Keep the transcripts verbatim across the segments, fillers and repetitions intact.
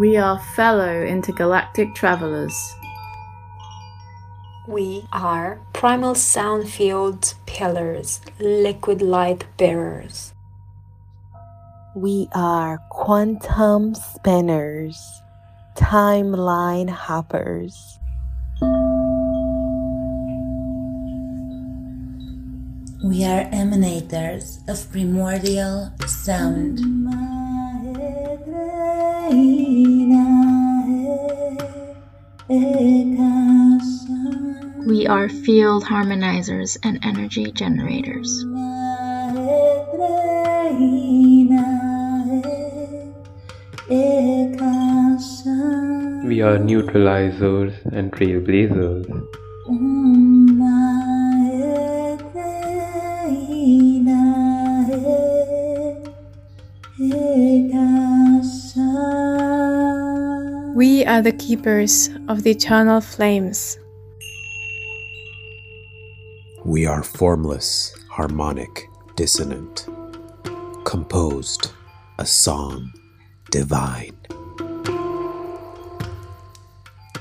We are fellow intergalactic travelers. We are primal sound field pillars, liquid light bearers. We are quantum spanners, timeline hoppers. We are emanators of primordial sound. We are field harmonizers and energy generators. We are neutralizers and trailblazers. We are the keepers of the eternal flames. We are formless, harmonic, dissonant, composed, a song, divine.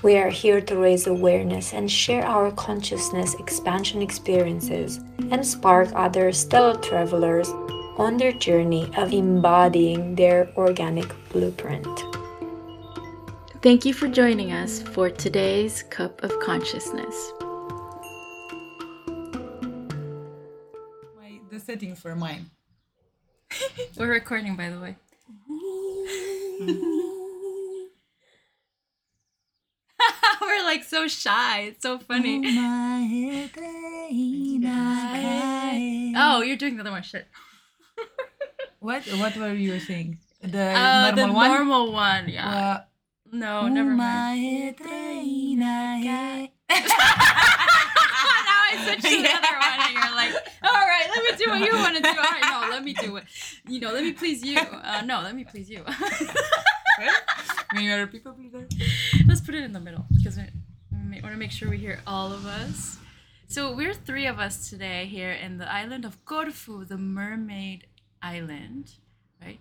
We are here to raise awareness and share our consciousness expansion experiences and spark other stellar travelers on their journey of embodying their organic blueprint. Thank you for joining us for today's Cup of Consciousness. My, the setting for mine. We're recording, by the way. We're like so shy. It's so funny. Oh, you're doing the other one. Shit. What? What were you saying? The uh, normal the one? The normal one, yeah. Uh, no, never mind. Now I switched to the other one and you're like, all right, let me do what you want to do. All right, no, let me do it. You know, let me please you. Uh, no, let me please you. Many other people pleaser. Let's put it in the middle because we want to make sure we hear all of us. So we're three of us today here in the island of Corfu, the mermaid island, right?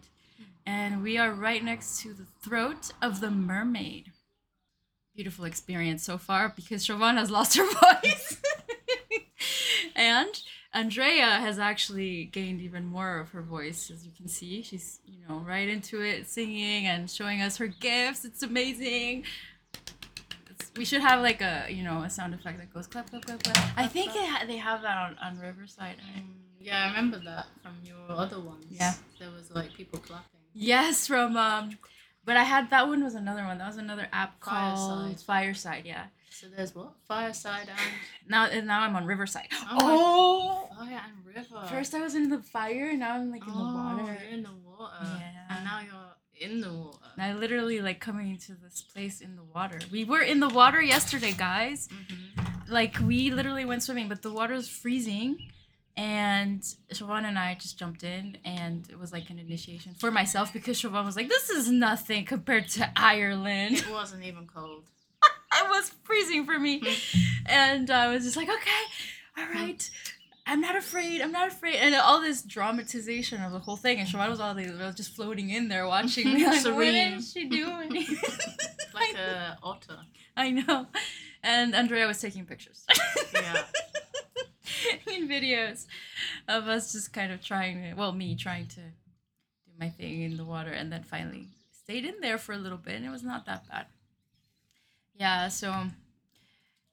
And we are right next to the throat of the mermaid. Beautiful experience so far because Siobhan has lost her voice. And Andrea has actually gained even more of her voice, as you can see. She's, you know, right into it, singing and showing us her gifts. It's amazing. It's, we should have like a, you know, a sound effect that goes clap, clap, clap, clap. clap I think clap. It ha- they have that on, on Riverside. I mean, yeah, I remember that from your other ones. Yeah. There was like people clapping. Yes, from, um, but I had, that one was another one. That was another app called Fireside. Fireside, yeah. So there's what? Fireside and... Now and now I'm on Riverside. Oh! Oh yeah, I'm River. First I was in the fire, and now I'm like in oh, the water. You're in the water. Yeah. And now you're in the water. And I literally like coming into this place in the water. We were in the water yesterday, guys. Mm-hmm. Like we literally went swimming, but the water's freezing. And Siobhan and I just jumped in, and it was like an initiation for myself because Siobhan was like, this is nothing compared to Ireland. It wasn't even cold. It was freezing for me. And I was just like, okay, all right. I'm not afraid. I'm not afraid. And all this dramatization of the whole thing. And Siobhan was all like, just floating in there watching me. Like, what is she doing? Like an otter. I know. And Andrea was taking pictures. Yeah. In videos of us just kind of trying to, well, me trying to do my thing in the water, and then finally stayed in there for a little bit, and it was not that bad. Yeah, so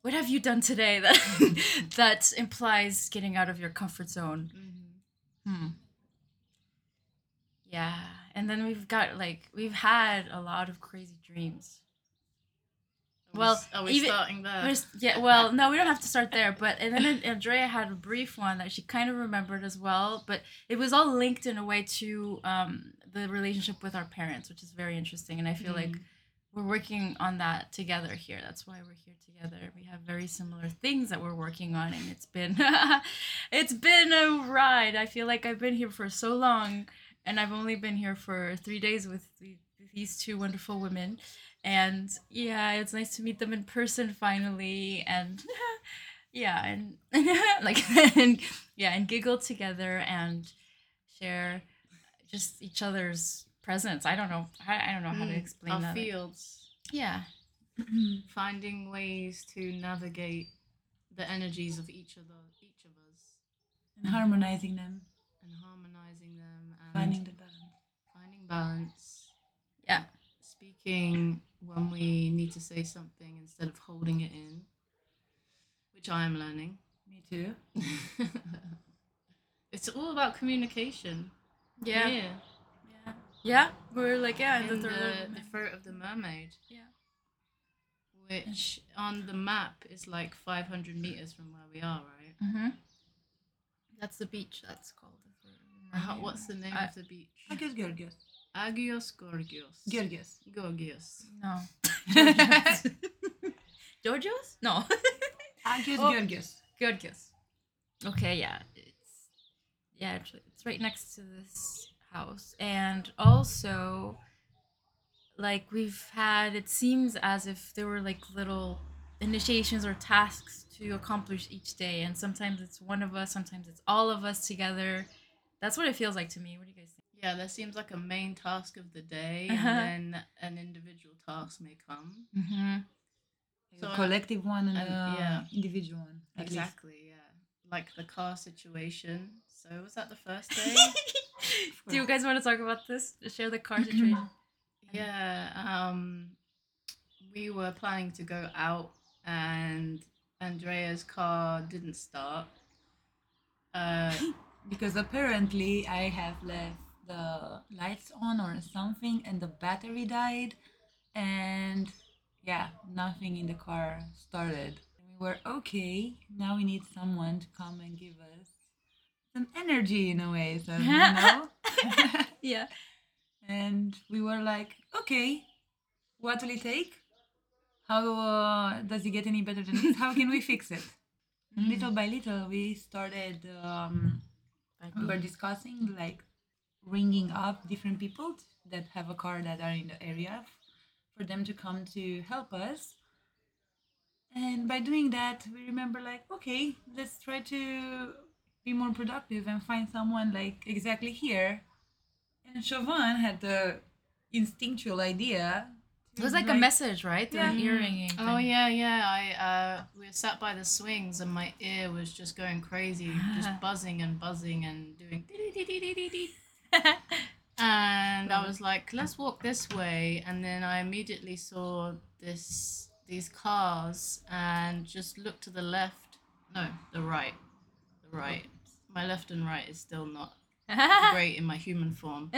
what have you done today that that implies getting out of your comfort zone? Mm-hmm. Hmm. Yeah, and then we've got like, we've had a lot of crazy dreams. Well, are we even, starting there? Yeah, well, no, we don't have to start there. But and then Andrea had a brief one that she kind of remembered as well. But it was all linked in a way to um, the relationship with our parents, which is very interesting. And I feel mm-hmm. like we're working on that together here. That's why we're here together. We have very similar things that we're working on. And it's been, it's been a ride. I feel like I've been here for so long. And I've only been here for three days with the, these two wonderful women. And yeah, it's nice to meet them in person finally, and yeah, and like and, yeah, and giggle together and share just each other's presence. I don't know. I, I don't know how to explain mm, our that. Fields. Yeah. Finding ways to navigate the energies of each of the, each of us. And harmonizing them. And harmonizing them. And finding the balance. Finding balance. Yeah. Speaking when we need to say something instead of holding it in, which I am learning. Me too. It's all about communication. Yeah. Yeah. Yeah. yeah. We're like, yeah. In the, the, the throat of the mermaid. Yeah. Which on the map is like five hundred meters from where we are, right? Mm-hmm. That's the beach that's called. Uh, what's the name I, of the beach? Agios Georgios. Agios Georgios. Georgios. Georgios. No. Georgios? Georgios? No. Agios oh. Georgios. Georgios. Okay, yeah. It's, yeah, actually, it's right next to this house. And also, like, we've had, it seems as if there were like little initiations or tasks to accomplish each day, and sometimes it's one of us, sometimes it's all of us together. That's what it feels like to me. What do you guys think? Yeah, there seems like a main task of the day, uh-huh. and then an individual task may come. Mm-hmm. So a collective one and, and a yeah. individual one. Exactly, least. yeah. Like the car situation. So was that the first day? Do you guys want to talk about this? Share the car situation. Yeah, um, we were planning to go out and Andrea's car didn't start. Uh, because apparently I have left the lights on or something and the battery died and yeah, nothing in the car started. We were okay, now we need someone to come and give us some energy in a way, so you know? Yeah. And we were like, okay, what will it take? How uh, does it get any better than this? How can we fix it? Mm-hmm. Little by little, we started, um, we were discussing like ringing up different people that have a car that are in the area for them to come to help us. And by doing that, we remember like, okay, let's try to be more productive and find someone like exactly here. And Siobhan had the instinctual idea. It was like, like a message, right? Yeah. The ear ringing thing. Oh, yeah, yeah. I uh, we were sat by the swings and my ear was just going crazy, just buzzing and buzzing and doing... And I was like, let's walk this way. And then I immediately saw this these cars and just looked to the left. No, the right. The right. My left and right is still not... great in my human form.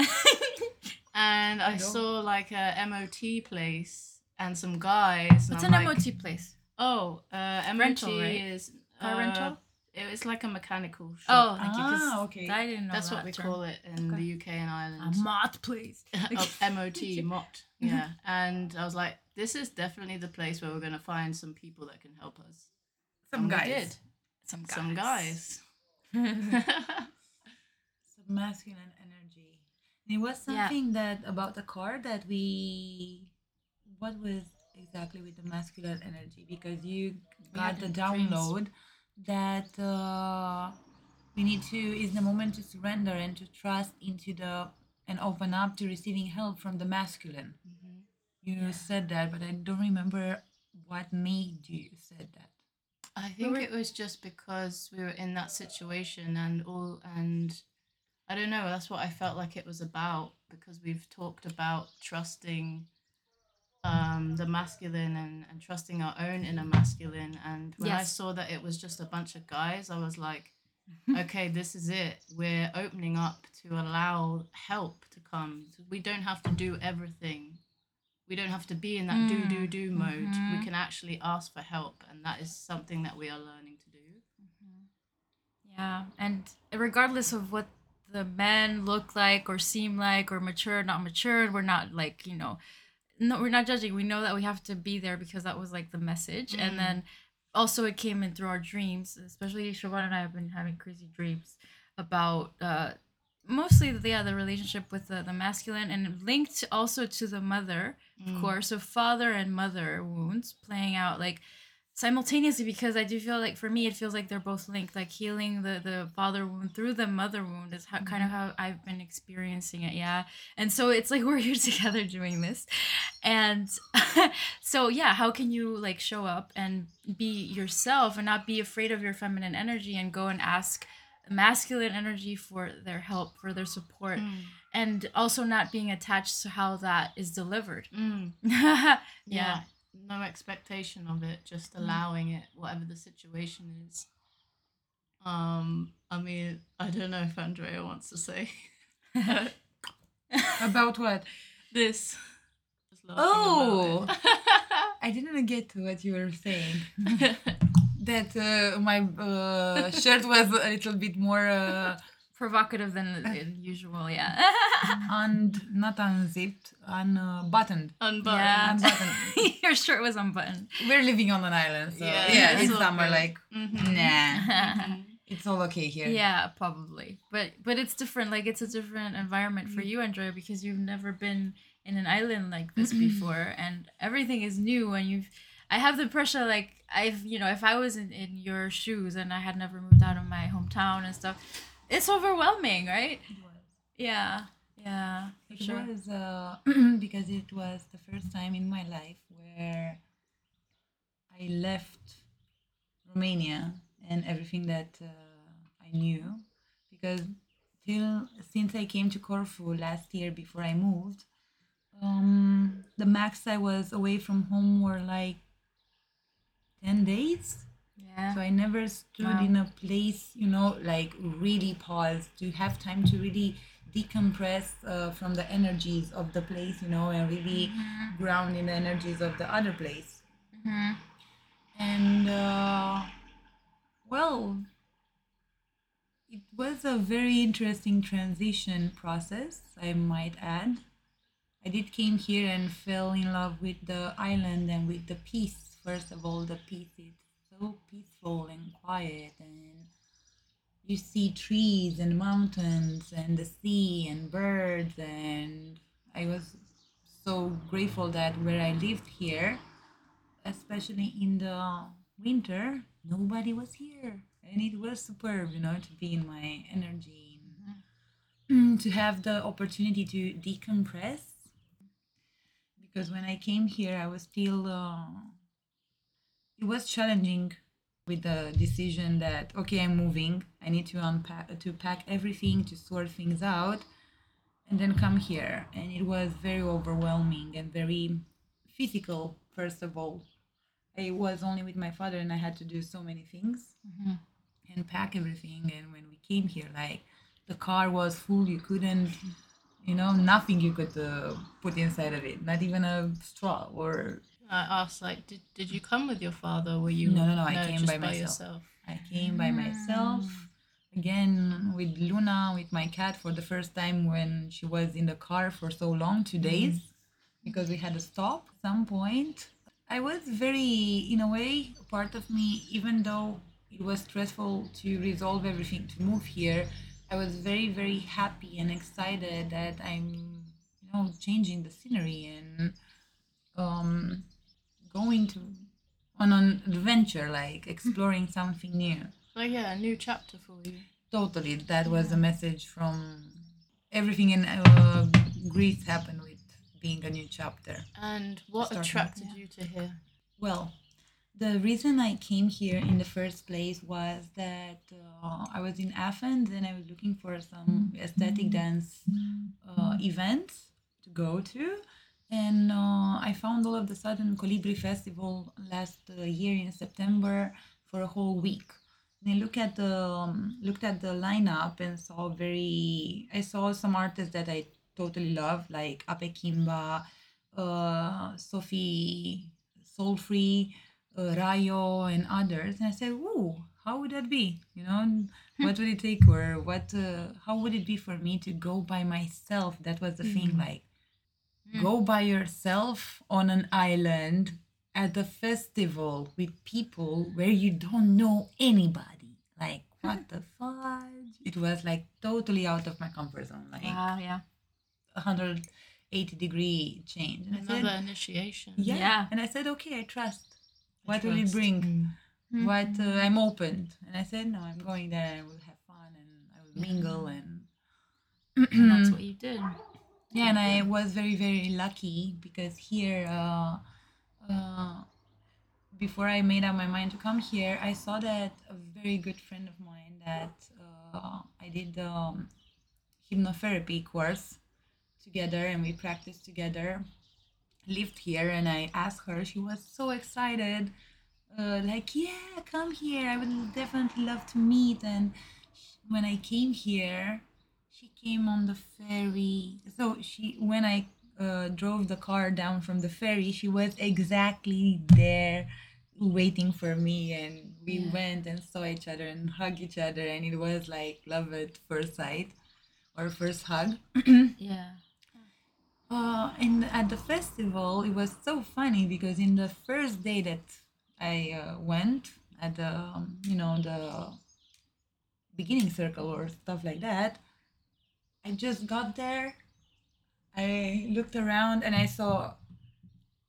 And I saw like a M O T place and some guys. What's an like, M O T place? Oh, uh, M O T rental, right? is car uh, rental. It's like a mechanical shop. Oh, thank ah, you. Okay. I didn't know that's that what we term. Call it in okay. the U K and Ireland. A M O T place. Oh, M O T, M O T. Yeah. And I was like, this is definitely the place where we're gonna find some people that can help us. Some and guys. We did. Some guys. Some guys. Masculine energy. And it was something yeah. that about the car that we what was exactly with the masculine energy, because you got the download that uh, we need to is the moment to surrender and to trust into the and open up to receiving help from the masculine. Mm-hmm. You yeah. said that, but I don't remember what made you said that. I think we were, it was just because we were in that situation and all and I don't know, that's what I felt like it was about, because we've talked about trusting um, the masculine and, and trusting our own inner masculine. And when yes. I saw that it was just a bunch of guys, I was like, okay, this is it. We're opening up to allow help to come. We don't have to do everything. We don't have to be in that mm. do, do, do mode. Mm-hmm. We can actually ask for help. And that is something that we are learning to do. Mm-hmm. Yeah. And regardless of what the men look like or seem like or mature not mature, we're not like, you know, no, we're not judging. We know that we have to be there because that was like the message. Mm-hmm. And then also it came in through our dreams, especially Siobhan and I have been having crazy dreams about uh mostly the, yeah, the relationship with the, the masculine, and linked also to the mother, mm. of course, so father and mother wounds playing out, like simultaneously, because I do feel like for me, it feels like they're both linked, like healing the, the father wound through the mother wound is how, mm-hmm. kind of how I've been experiencing it. Yeah. And so it's like, we're here together doing this. And so, yeah, how can you like show up and be yourself and not be afraid of your feminine energy and go and ask masculine energy for their help, for their support, mm. and also not being attached to how that is delivered. Mm. yeah. yeah. No expectation of it, just allowing it, whatever the situation is. Um, I mean, I don't know if Andrea wants to say. About what? This. Just oh! I didn't get what you were saying. That uh, my uh, shirt was a little bit more... Uh, provocative than uh, usual, yeah. And not unzipped, unbuttoned. Unbuttoned. Yeah. Unbuttoned. Your shirt was unbuttoned. We're living on an island, so yeah, yeah it's summer. Like, mm-hmm. nah, it's all okay here. Yeah, probably. But but it's different. Like it's a different environment for you, Andrea, because you've never been in an island like this before, and everything is new. And you've, I have the pressure, like I've, you know, if I was in, in your shoes and I had never moved out of my hometown and stuff. It's overwhelming, right? It was. Yeah, yeah. It sure. was uh, because it was the first time in my life where I left Romania and everything that uh, I knew. Because till since I came to Corfu last year before I moved, um, the max I was away from home were like ten days. Yeah. So I never stood wow. in a place, you know, like really paused to have time to really decompress uh, from the energies of the place, you know, and really mm-hmm. ground in the energies of the other place. Mm-hmm. And, uh, well, it was a very interesting transition process, I might add. I did came here and fell in love with the island and with the peace. First of all, the peace is so peaceful and quiet, and you see trees and mountains and the sea and birds, and I was so grateful that where I lived here, especially in the winter, nobody was here, and it was superb, you know, to be in my energy, and to have the opportunity to decompress, because when I came here I was still uh, it was challenging with the decision that, okay, I'm moving. I need to unpack, to pack everything, to sort things out, and then come here. And it was very overwhelming and very physical, first of all. I was only with my father and I had to do so many things mm-hmm. and pack everything. And when we came here, like, the car was full. You couldn't, you know, nothing you could uh, put inside of it. Not even a straw or... I asked, like, did, did you come with your father? Were you no, no, no? I no, came by, by myself. Yourself? I came by myself again with Luna, with my cat, for the first time when she was in the car for so long, two days, mm-hmm. because we had to stop at some point. I was very, in a way, part of me, even though it was stressful to resolve everything to move here. I was very, very happy and excited that I'm, you know, changing the scenery and um. going to on an adventure, like exploring something new. Oh yeah, a new chapter for you. Totally, that was yeah. a message from everything in uh, Greece happened with being a new chapter. And what Starting attracted with, yeah. you to here? Well, the reason I came here in the first place was that uh, I was in Athens and I was looking for some aesthetic dance uh, events to go to. And uh, I found all of the sudden Colibri Festival last uh, year in September for a whole week. And I look at the um, looked at the lineup and saw very. I saw some artists that I totally love, like Ape Kimba, uh, Sophie Soulfree, uh, Rayo, and others. And I said, "Ooh, how would that be? You know, what would it take, or what? Uh, how would it be for me to go by myself?" That was the mm-hmm. thing, like. Go by yourself on an island at a festival with people where you don't know anybody. Like, what the fudge? It was like totally out of my comfort zone. Like, wow, yeah. one hundred eighty degree change. And Another I said, initiation. Yeah. yeah. And I said, okay, I trust. What will it bring? Mm-hmm. What uh, I'm open. And I said, no, I'm going there. I will have fun and I will mingle. And, and that's what you did. Yeah, and I was very, very lucky because here, uh, uh, before I made up my mind to come here, I saw that a very good friend of mine that uh, I did the um, hypnotherapy course together and we practiced together, lived here, and I asked her, she was so excited, uh, like, yeah, come here, I would definitely love to meet. And she, when I came here, she came on the ferry, so she, when I uh, drove the car down from the ferry, she was exactly there waiting for me, and we yeah. went and saw each other and hugged each other, and it was like love at first sight, or first hug. Yeah. Uh, and at the festival, it was so funny because in the first day that I uh, went at the, um, you know, the beginning circle or stuff like that, I just got there, I looked around and I saw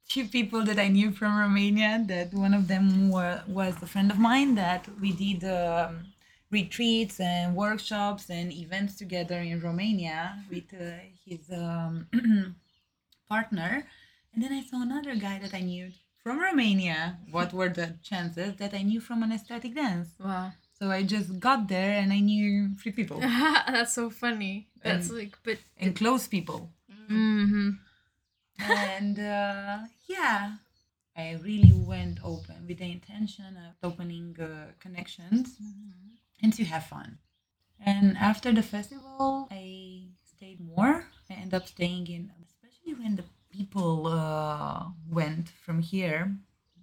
two people that I knew from Romania, that one of them were, was a friend of mine that we did um, retreats and workshops and events together in Romania with uh, his um, partner. And then I saw another guy that I knew from Romania. What were the chances that I knew from an aesthetic dance? Wow. So I just got there and I knew three people. That's so funny. That's and, like, but... And close people. Mm-hmm. And uh, yeah, I really went open with the intention of opening uh, connections mm-hmm. and to have fun. And after the festival, I stayed more. I ended up staying in, especially when the people uh, went from here,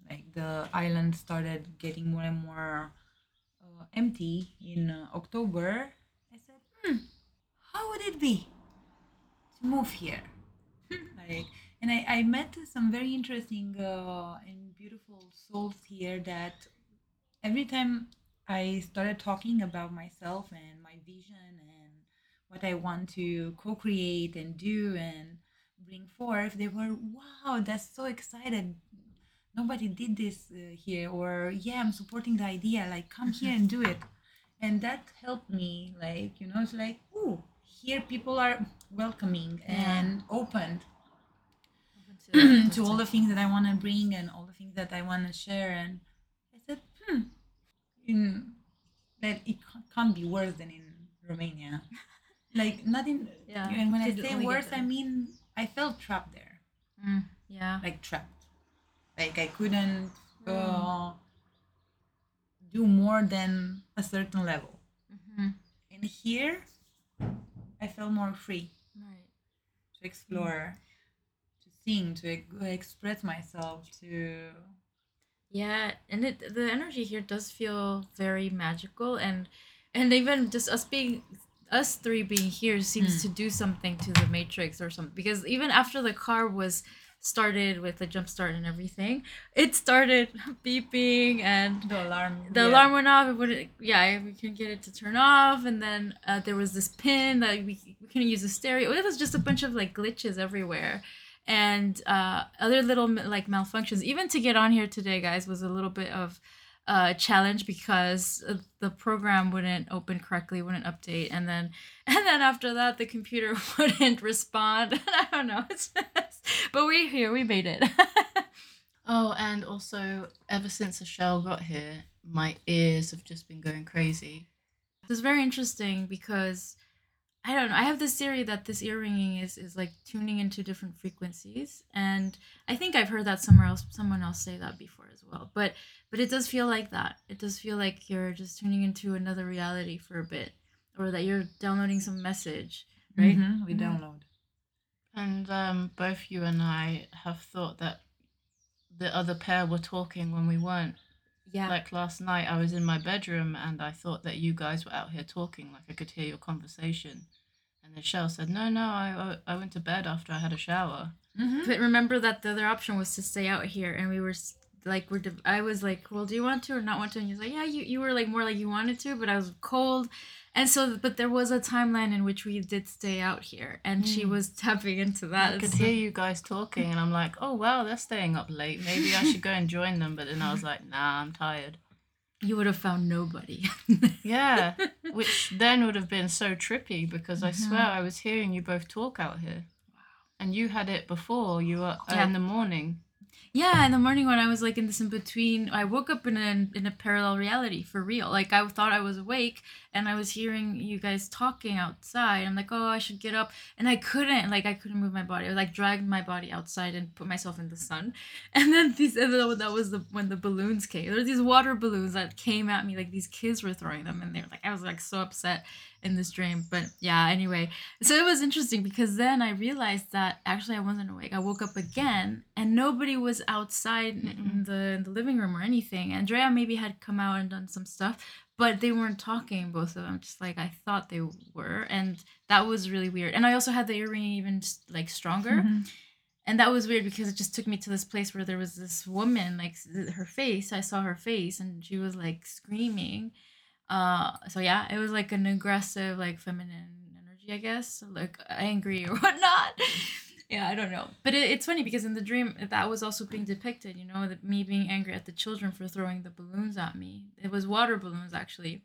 like the island started getting more and more empty in uh, October. I said, hmm, how would it be to move here? Like, and I, I met some very interesting uh, and beautiful souls here that every time I started talking about myself and my vision and what I want to co-create and do and bring forth, they were, wow, that's so excited. Nobody did this uh, here, or yeah, I'm supporting the idea, like come here and do it. And that helped me, like, you know, it's like, ooh, here people are welcoming yeah. and open to, to all the things that I want to bring and all the things that I want to share. And I said, hmm, in, that it can't be worse than in Romania. Like, not in, yeah. and when I say worse, I mean, I felt trapped there. Mm, yeah. Like trapped. Like I couldn't uh, do more than a certain level. Mm-hmm. And here, I felt more free right. to explore, mm-hmm. to sing, to ex- express myself, to... Yeah, and it, the energy here does feel very magical. And, and even just us being... us three being here seems mm. to do something to the matrix or something. Because even after the car was... started with the jump start and everything, it started beeping and the alarm the yeah. alarm went off. It wouldn't yeah we couldn't get it to turn off, and then uh, there was this pin that we, we couldn't use the stereo. It was just a bunch of like glitches everywhere and uh other little like malfunctions. Even to get on here today, guys, was a little bit of a challenge because the program wouldn't open correctly, wouldn't update, and then and then after that the computer wouldn't respond. I don't know, it's just, but we're here, we made it. Oh, and also ever since Michelle got here, my ears have just been going crazy. It's very interesting because I don't know, I have this theory that this ear ringing is is like tuning into different frequencies, and I think I've heard that somewhere else someone else say that before as well, but But it does feel like that. It does feel like you're just tuning into another reality for a bit, or that you're downloading some message, right? Mm-hmm, we mm-hmm. download. And um, both you and I have thought that the other pair were talking when we weren't. Yeah. Like last night, I was in my bedroom and I thought that you guys were out here talking, like I could hear your conversation. And then Shell said, no, no, I, I went to bed after I had a shower. Mm-hmm. But remember that the other option was to stay out here, and we were... like we're. Div- I was like, well, do you want to or not want to? And he's like, yeah, you you were like more like you wanted to, but I was cold, and so but there was a timeline in which we did stay out here, and mm. she was tapping into that. I could so- hear you guys talking, and I'm like, oh wow, they're staying up late. Maybe I should go and join them. But then I was like, nah, I'm tired. You would have found nobody. Yeah, which then would have been so trippy because I swear I was hearing you both talk out here. Wow. And you had it before, you were yeah. in the morning. Yeah, in the morning when I was like in this in between, I woke up in a, in a parallel reality for real. Like I thought I was awake and I was hearing you guys talking outside. I'm like, oh, I should get up. And I couldn't, like I couldn't move my body. I like dragged my body outside and put myself in the sun. And then these, and that was the, when the balloons came. There were these water balloons that came at me, like these kids were throwing them in there. Like I was like so upset in this dream. But yeah, anyway, so it was interesting because then I realized that actually I wasn't awake. I woke up again and nobody was outside in the, in the living room or anything. Andrea maybe had come out and done some stuff, but they weren't talking, both of them, just like I thought they were. And that was really weird. And I also had the earring even like stronger. Mm-hmm. And that was weird because it just took me to this place where there was this woman, like her face, I saw her face and she was like screaming. Uh, so yeah, it was like an aggressive, like feminine energy, I guess, like angry or whatnot. Yeah, I don't know. But it, it's funny because in the dream, that was also being depicted, you know, that me being angry at the children for throwing the balloons at me. It was water balloons, actually,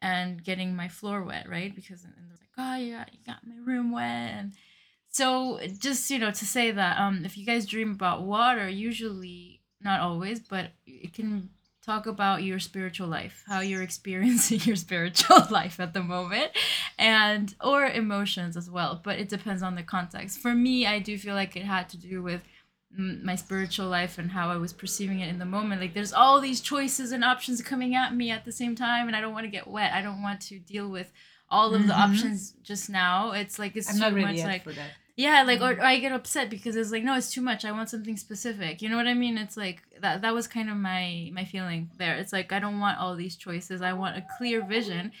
and getting my floor wet, right? Because and they're like, oh, yeah, you got my room wet. And so just, you know, to say that um, if you guys dream about water, usually, not always, but it can talk about your spiritual life, how you're experiencing your spiritual life at the moment, and or emotions as well, but it depends on the context. For me, I do feel like it had to do with my spiritual life and how I was perceiving it in the moment. Like there's all these choices and options coming at me at the same time, and I don't want to get wet. I don't want to deal with all of mm-hmm. the options just now. It's like it's I'm too not ready much yet like for that. Yeah, like, or, or I get upset because it's like, no, it's too much. I want something specific. You know what I mean? It's like, that that was kind of my, my feeling there. It's like, I don't want all these choices. I want a clear vision,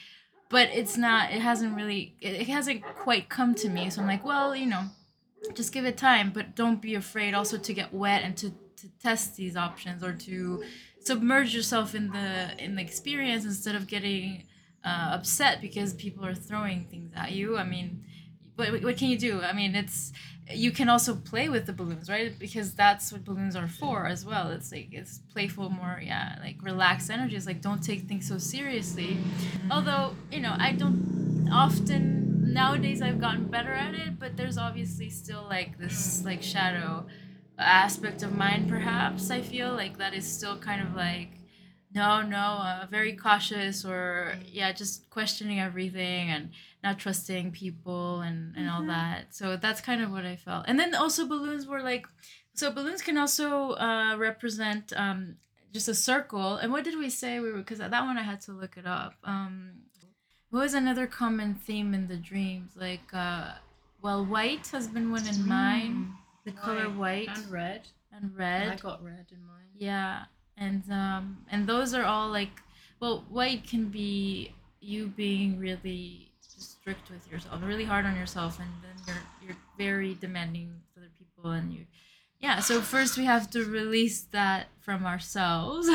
but it's not, it hasn't really, it, it hasn't quite come to me. So I'm like, well, you know, just give it time, but don't be afraid also to get wet and to, to test these options or to submerge yourself in the, in the experience instead of getting uh, upset because people are throwing things at you. I mean... But what can you do? I mean, it's you can also play with the balloons, right? Because that's what balloons are for as well. It's like it's playful, more yeah, like relaxed energy. It's like don't take things so seriously. Although you know, I don't often nowadays. I've gotten better at it, but there's obviously still like this like shadow aspect of mine. Perhaps I feel like that is still kind of like no, no, uh, very cautious or yeah, just questioning everything and not trusting people and, and mm-hmm. all that. So that's kind of what I felt. And then also balloons were like, so balloons can also uh, represent um, just a circle. And what did we say? We were, because that one I had to look it up. Um, what was another common theme in the dreams? Like, uh, well, white has been one in mine. The white. Color white. And red. And red. I got red in mine. Yeah. And um, and those are all like, well, white can be you being really strict with yourself, really hard on yourself, and then you're you're very demanding with other people, and you, yeah. So first we have to release that from ourselves,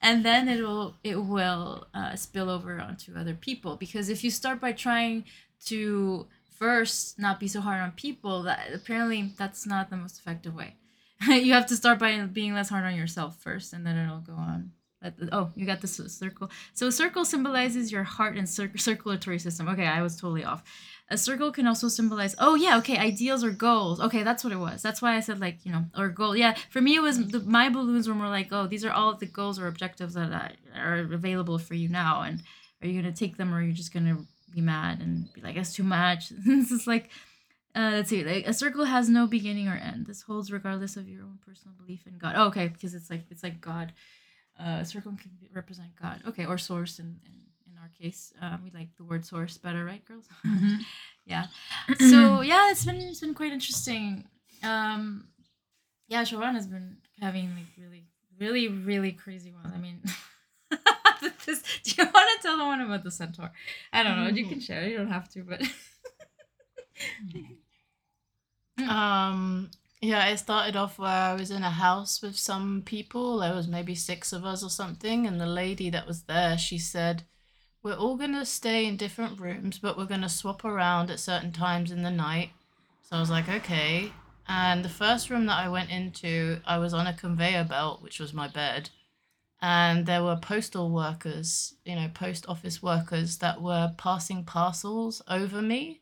and then it'll it will uh, spill over onto other people. Because if you start by trying to first not be so hard on people, that apparently that's not the most effective way. You have to start by being less hard on yourself first, and then it'll go on. Oh, you got this circle. So a circle symbolizes your heart and cir- circulatory system. Okay, I was totally off. A circle can also symbolize, oh yeah, okay, ideals or goals. Okay, that's what it was. That's why I said like, you know, or goal. Yeah, for me it was, the, my balloons were more like, oh, these are all the goals or objectives that are available for you now. And are you going to take them, or are you just going to be mad and be like, that's too much? This is like... Uh, let's see, like, a circle has no beginning or end. This holds regardless of your own personal belief in God. Oh, okay, because it's like it's like God. Uh, a circle can represent God. Okay, or source in, in, in our case. Um, we like the word source better, right, girls? Mm-hmm. Yeah. So, yeah, it's been it's been quite interesting. Um, yeah, Siobhan has been having like really, really, really crazy ones. I mean... this, do you want to tell the one about the centaur? I don't know. Mm-hmm. You can share. You don't have to, but... um Yeah, it started off where I was in a house with some people. There was maybe six of us or something. And the lady that was there, she said, we're all going to stay in different rooms, but we're going to swap around at certain times in the night. So I was like, okay. And the first room that I went into, I was on a conveyor belt, which was my bed. And there were postal workers, you know, post office workers that were passing parcels over me.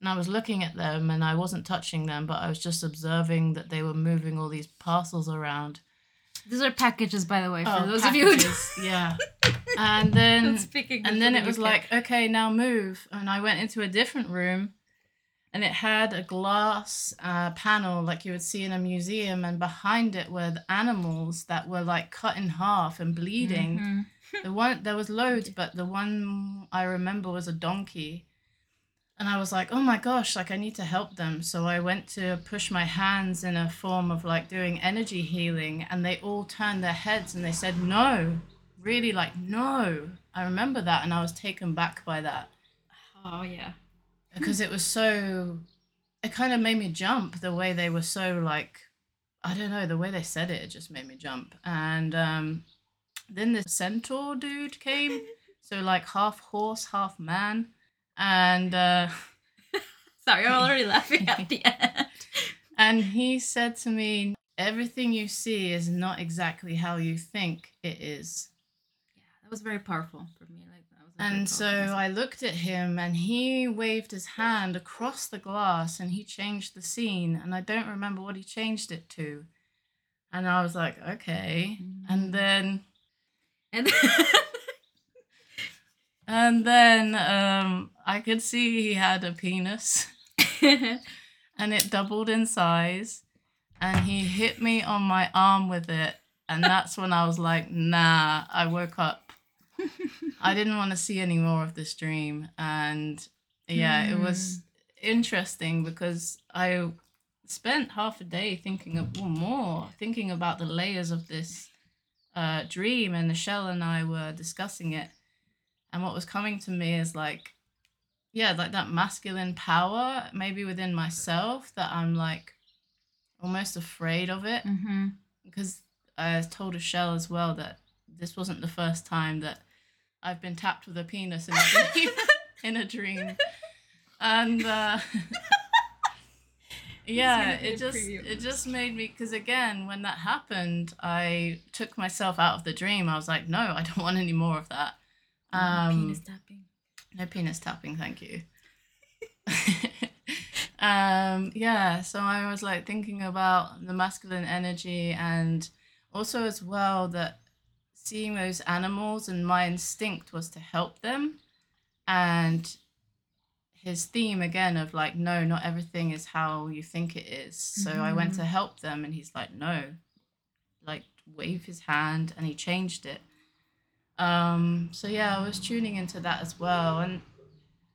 And I was looking at them and I wasn't touching them, but I was just observing that they were moving all these parcels around. These are packages, by the way, for oh, those packages. of you who yeah. And then and then it was like, okay, now move. And I went into a different room and it had a glass uh, panel like you would see in a museum, and behind it were the animals that were like cut in half and bleeding. Mm-hmm. The one there was loads, but the one I remember was a donkey. And I was like, oh my gosh, like I need to help them. So I went to push my hands in a form of like doing energy healing, and they all turned their heads and they said, no, really like, no. I remember that. And I was taken back by that. Oh yeah. Because it was so, it kind of made me jump the way they were so like, I don't know, the way they said it, it just made me jump. And um, then this centaur dude came. So like half horse, half man. And uh, sorry, I'm already laughing at the end. And he said to me, everything you see is not exactly how you think it is. Yeah, that was very powerful for me. Like, that was and so person. I looked at him and he waved his hand across the glass and he changed the scene. And I don't remember what he changed it to. And I was like, okay. Mm-hmm. And then... And then And then um, I could see he had a penis and it doubled in size, and he hit me on my arm with it. And that's when I was like, nah, I woke up. I didn't want to see any more of this dream. And yeah, mm. it was interesting because I spent half a day thinking of, or more, thinking about the layers of this uh, dream, and Michelle and I were discussing it. And what was coming to me is like, yeah, like that masculine power, maybe within myself, that I'm like almost afraid of it. Mm-hmm. Because I told Michelle as well that this wasn't the first time that I've been tapped with a penis in a dream. in a dream. And uh, yeah, it just, it just made me, because again, when that happened, I took myself out of the dream. I was like, no, I don't want any more of that. Um, no penis tapping. No penis tapping, thank you. um, yeah, so I was like thinking about the masculine energy, and also as well that seeing those animals, and my instinct was to help them. And his theme again of like, no, not everything is how you think it is. So mm-hmm. I went to help them and he's like, no, like wave his hand, and he changed it. Um, so yeah, I was tuning into that as well, and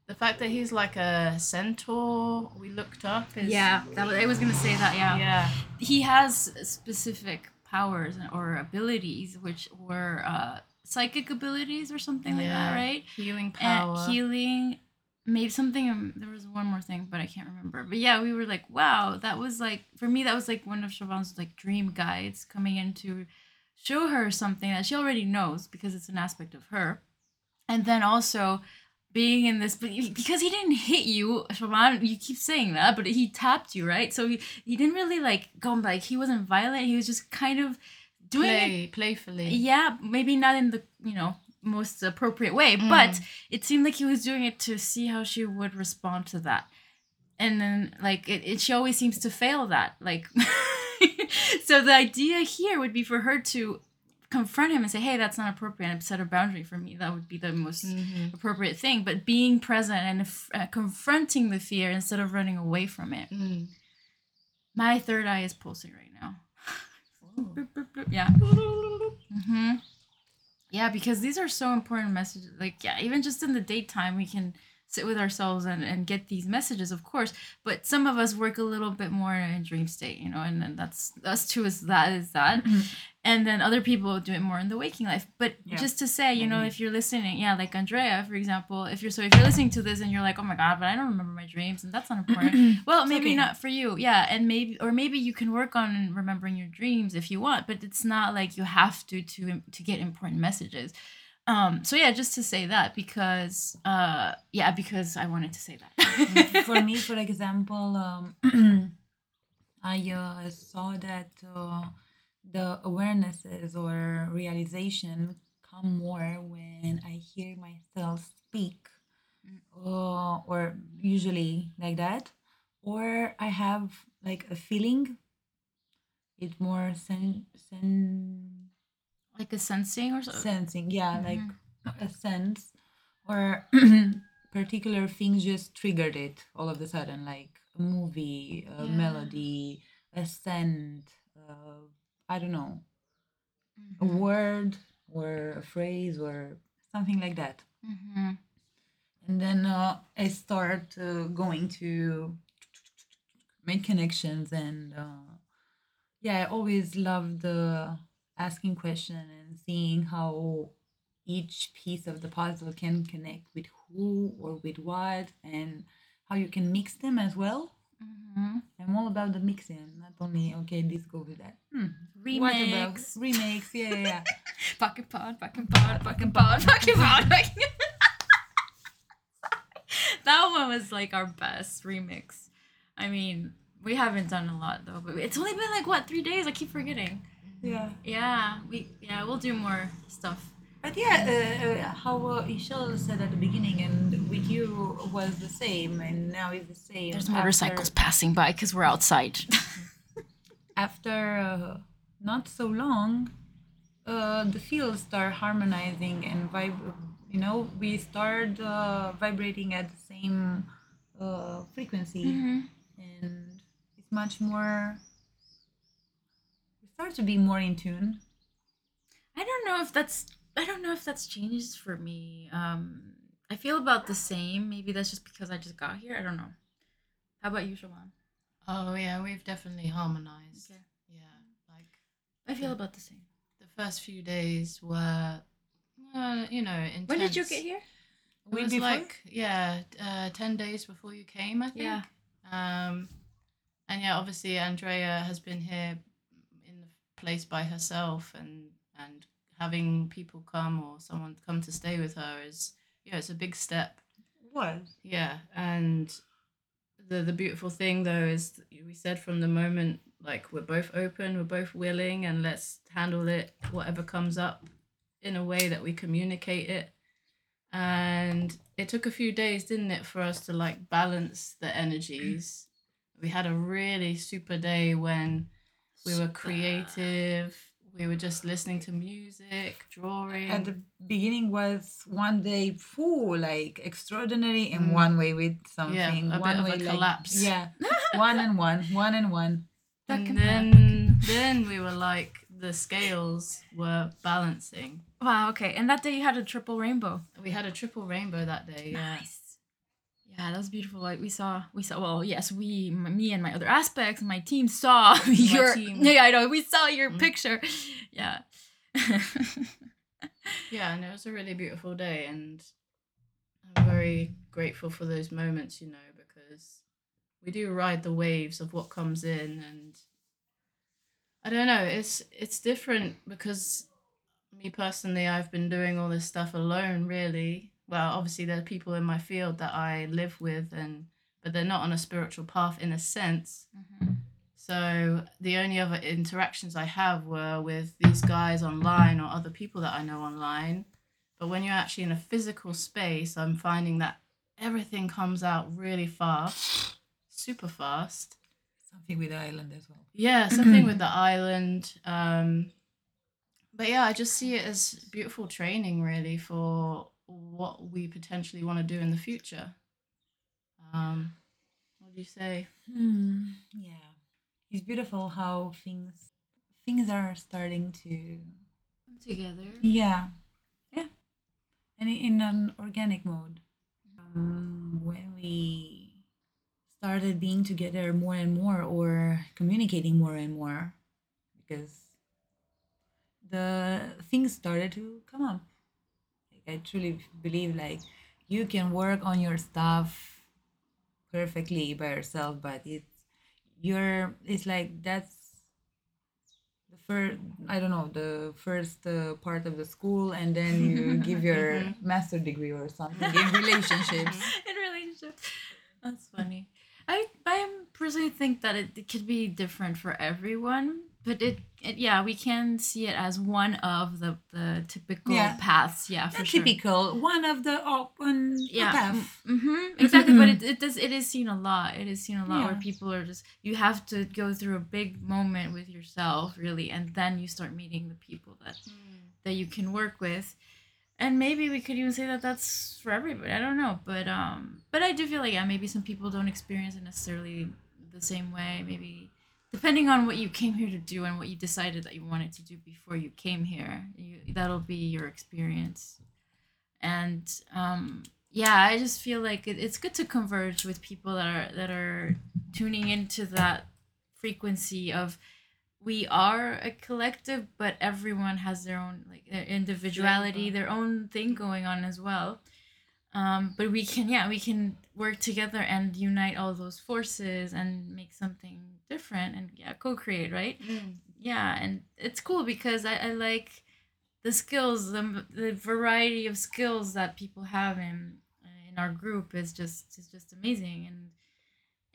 the fact that he's like a centaur, we looked up. Is... Yeah, that was, I was gonna say that. Yeah, yeah. He has specific powers or abilities, which were uh, psychic abilities or something yeah. like that, right? Healing power, and healing, maybe something. There was one more thing, but I can't remember. But yeah, we were like, wow, that was like for me, that was like one of Siobhan's like dream guides coming into. Show her something that she already knows because it's an aspect of her. And then also being in this, because he didn't hit you, Siobhan, you keep saying that, but he tapped you, right? So he, he didn't really like go like, he wasn't violent. He was just kind of doing Play, it. Playfully. Yeah, maybe not in the, you know, most appropriate way, mm. but it seemed like he was doing it to see how she would respond to that. And then like, it, it she always seems to fail that, like... So the idea here would be for her to confront him and say, hey, that's not appropriate. I've set a boundary for me. That would be the most mm-hmm. appropriate thing. But being present and f- uh, confronting the fear instead of running away from it. Mm. My third eye is pulsing right now. yeah. Mm-hmm. Yeah, because these are so important messages. Like, yeah, even just in the daytime, we can sit with ourselves and, and get these messages, of course, but some of us work a little bit more in a dream state, you know, and, and that's us too is that is that. Mm-hmm. And then other people do it more in the waking life. But yeah. just to say, you know, mm-hmm. if you're listening, yeah, like Andrea, for example, if you're so if you're listening to this and you're like, oh my God, but I don't remember my dreams and that's not important. Well, maybe okay. not for you. Yeah. And maybe, or maybe you can work on remembering your dreams if you want, but it's not like you have to, to, to get important messages. Um, so yeah, just to say that because, uh, yeah, because I wanted to say that. For me, for example, um, I uh, saw that, uh, the awarenesses or realization come more when I hear myself speak uh, or usually like that, or I have like a feeling. It's more sen, sen like a sensing or something. Sensing, yeah, mm-hmm. like a sense or particular things just triggered it all of a sudden, like a movie, a yeah. melody, a scent, uh, I don't know, mm-hmm. a word or a phrase or something like that. Mm-hmm. And then uh, I start uh, going to make connections and uh, yeah, I always loved uh, asking questions and seeing how each piece of the puzzle can connect with who or with what and how you can mix them as well. Mm-hmm. I'm all about the mixing, not only okay, this go with that. Hmm. Remix, what about remix, yeah, yeah, yeah. Fucking pod, fucking pod, fucking pod, fucking pod. That one was like our best remix. I mean, we haven't done a lot though, but it's only been like what three days. I keep forgetting. Yeah. Yeah, we yeah we'll do more stuff. But yeah, uh, how uh, Michelle said at the beginning, and with you was the same, and now it's the same. There's after, motorcycles passing by because we're outside. After uh, not so long, uh, the fields start harmonizing and vib- you know, we start uh, vibrating at the same uh, frequency, mm-hmm. and it's much more. We start to be more in tune. I don't know if that's. I don't know if that's changed for me. Um, I feel about the same. Maybe that's just because I just got here. I don't know. How about you, Siobhan? Oh, yeah. We've definitely harmonized. Okay. Yeah. Like I feel the, about the same. The first few days were, uh, you know, intense. When did you get here? It was before? like, yeah, uh, ten days before you came, I think. Yeah. Um, and yeah, obviously, Andrea has been here in the place by herself and, and, having people come or someone come to stay with her is, yeah, it's a big step. What? Yeah, and the the beautiful thing though is we said from the moment, like, we're both open, we're both willing, and let's handle it, whatever comes up, in a way that we communicate it. And it took a few days, didn't it, for us to like balance the energies. We had a really super day when we were creative. We were just listening to music, drawing. At the beginning was one day full, like, extraordinary in mm. one way with something. Yeah, a one bit way of a like, collapse. Yeah, one and one, one and one. And, and then, then we were like, the scales were balancing. Wow, okay. And that day you had a triple rainbow. We had a triple rainbow that day, yeah. Nice. Yeah, that was beautiful. Like we saw, we saw. Well, yes, we, me, and my other aspects, my team saw my your. Team. Yeah, I know. We saw your mm. picture. Yeah. Yeah, and it was a really beautiful day, and I'm very grateful for those moments. You know, because we do ride the waves of what comes in, and I don't know. It's it's different because me personally, I've been doing all this stuff alone, really. Well, obviously there are people in my field that I live with, and but they're not on a spiritual path in a sense. Mm-hmm. So the only other interactions I have were with these guys online or other people that I know online. But when you're actually in a physical space, I'm finding that everything comes out really fast, super fast. Something with the island as well. Yeah, something with the island. Um, but yeah, I just see it as beautiful training really for what we potentially want to do in the future. Um, what do you say? Mm, yeah, it's beautiful how things things are starting to come together. Yeah, yeah, and in an organic mode. Um, when we started being together more and more, or communicating more and more, because the things started to come up. Like, I truly believe like you can work on your stuff perfectly by yourself, but it's you're it's like that's the first I don't know the first uh, part of the school, and then you give your mm-hmm. master degree or something in relationships. In relationships, that's funny. I I personally think that it, it could be different for everyone, but it, it yeah we can see it as one of the, the typical yeah. paths yeah for Not sure typical one of the open yeah path. Mm-hmm. Exactly. But it, it does it is seen a lot it is seen a lot yeah. where people are just you have to go through a big moment with yourself really, and then you start meeting the people that mm. that you can work with. And maybe we could even say that that's for everybody. I don't know. But um, but I do feel like, yeah, maybe some people don't experience it necessarily the same way. Maybe depending on what you came here to do and what you decided that you wanted to do before you came here, you, that'll be your experience. And um, yeah, I just feel like it, it's good to converge with people that are that are tuning into that frequency of, we are a collective, but everyone has their own like their individuality, their own thing going on as well. Um, but we can, yeah, we can work together and unite all those forces and make something different and yeah, co-create, right? Mm. Yeah, and it's cool because I, I like the skills, the the variety of skills that people have in in our group is just is just amazing. And.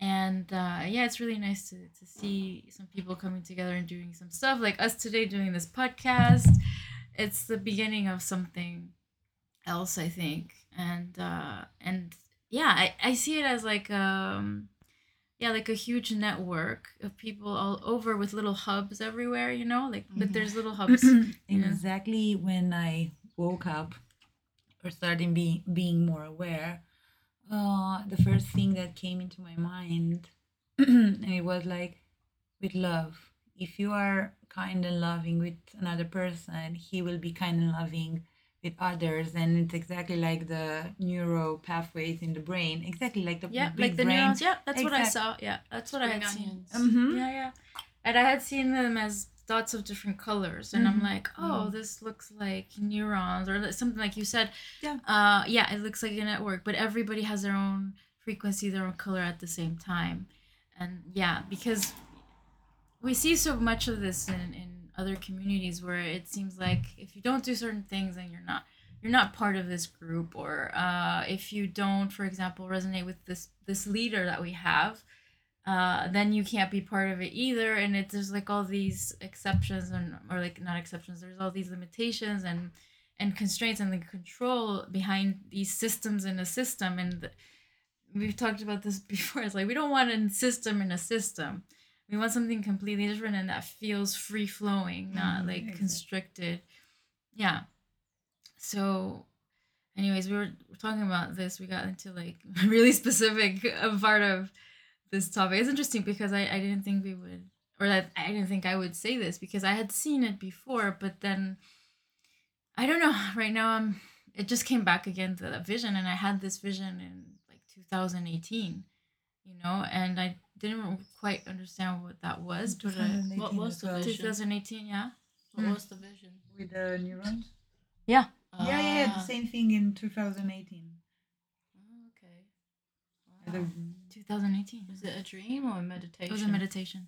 And uh, yeah, it's really nice to, to see some people coming together and doing some stuff like us today doing this podcast. It's the beginning of something else, I think. And uh, and yeah, I, I see it as like um yeah like a huge network of people all over with little hubs everywhere, you know, like mm-hmm. but there's little hubs. Exactly. You know? When I woke up or started being being more aware. Uh, the first thing that came into my mind, and it was like, with love. If you are kind and loving with another person, he will be kind and loving with others. And it's exactly like the neural pathways in the brain, exactly like the yeah, big like the brain. neurons. Yeah, that's exactly. what I saw. Yeah, that's what I had seen. Mm-hmm. Yeah, yeah. And I had seen them as dots of different colors, and mm-hmm. I'm like, oh, mm-hmm. this looks like neurons or something, like you said. Yeah. Uh, yeah, it looks like a network, but everybody has their own frequency, their own color at the same time. And yeah, because we see so much of this in, in other communities where it seems like if you don't do certain things, then you're not you're not part of this group, or uh, if you don't, for example, resonate with this this leader that we have, Uh, then you can't be part of it either. And it's there's like all these exceptions and or like not exceptions, there's all these limitations and and constraints and the control behind these systems in a system. And the, we've talked about this before. It's like we don't want a system in a system. We want something completely different and that feels free flowing, not like mm-hmm. constricted. Yeah. So anyways, we were talking about this. We got into like a really specific part of this topic. Is interesting because I, I didn't think we would, or that I didn't think I would say this because I had seen it before, but then I don't know, right now I'm it just came back again to that vision. And I had this vision in like two thousand eighteen, you know, and I didn't quite understand what that was. But I, what was the vision? twenty eighteen, yeah. What hmm. was the vision? With the neurons? Yeah. Uh, yeah, yeah, yeah, the same thing in twenty eighteen. Oh, okay. Wow. The, twenty eighteen. Was it a dream or a meditation? It was a meditation.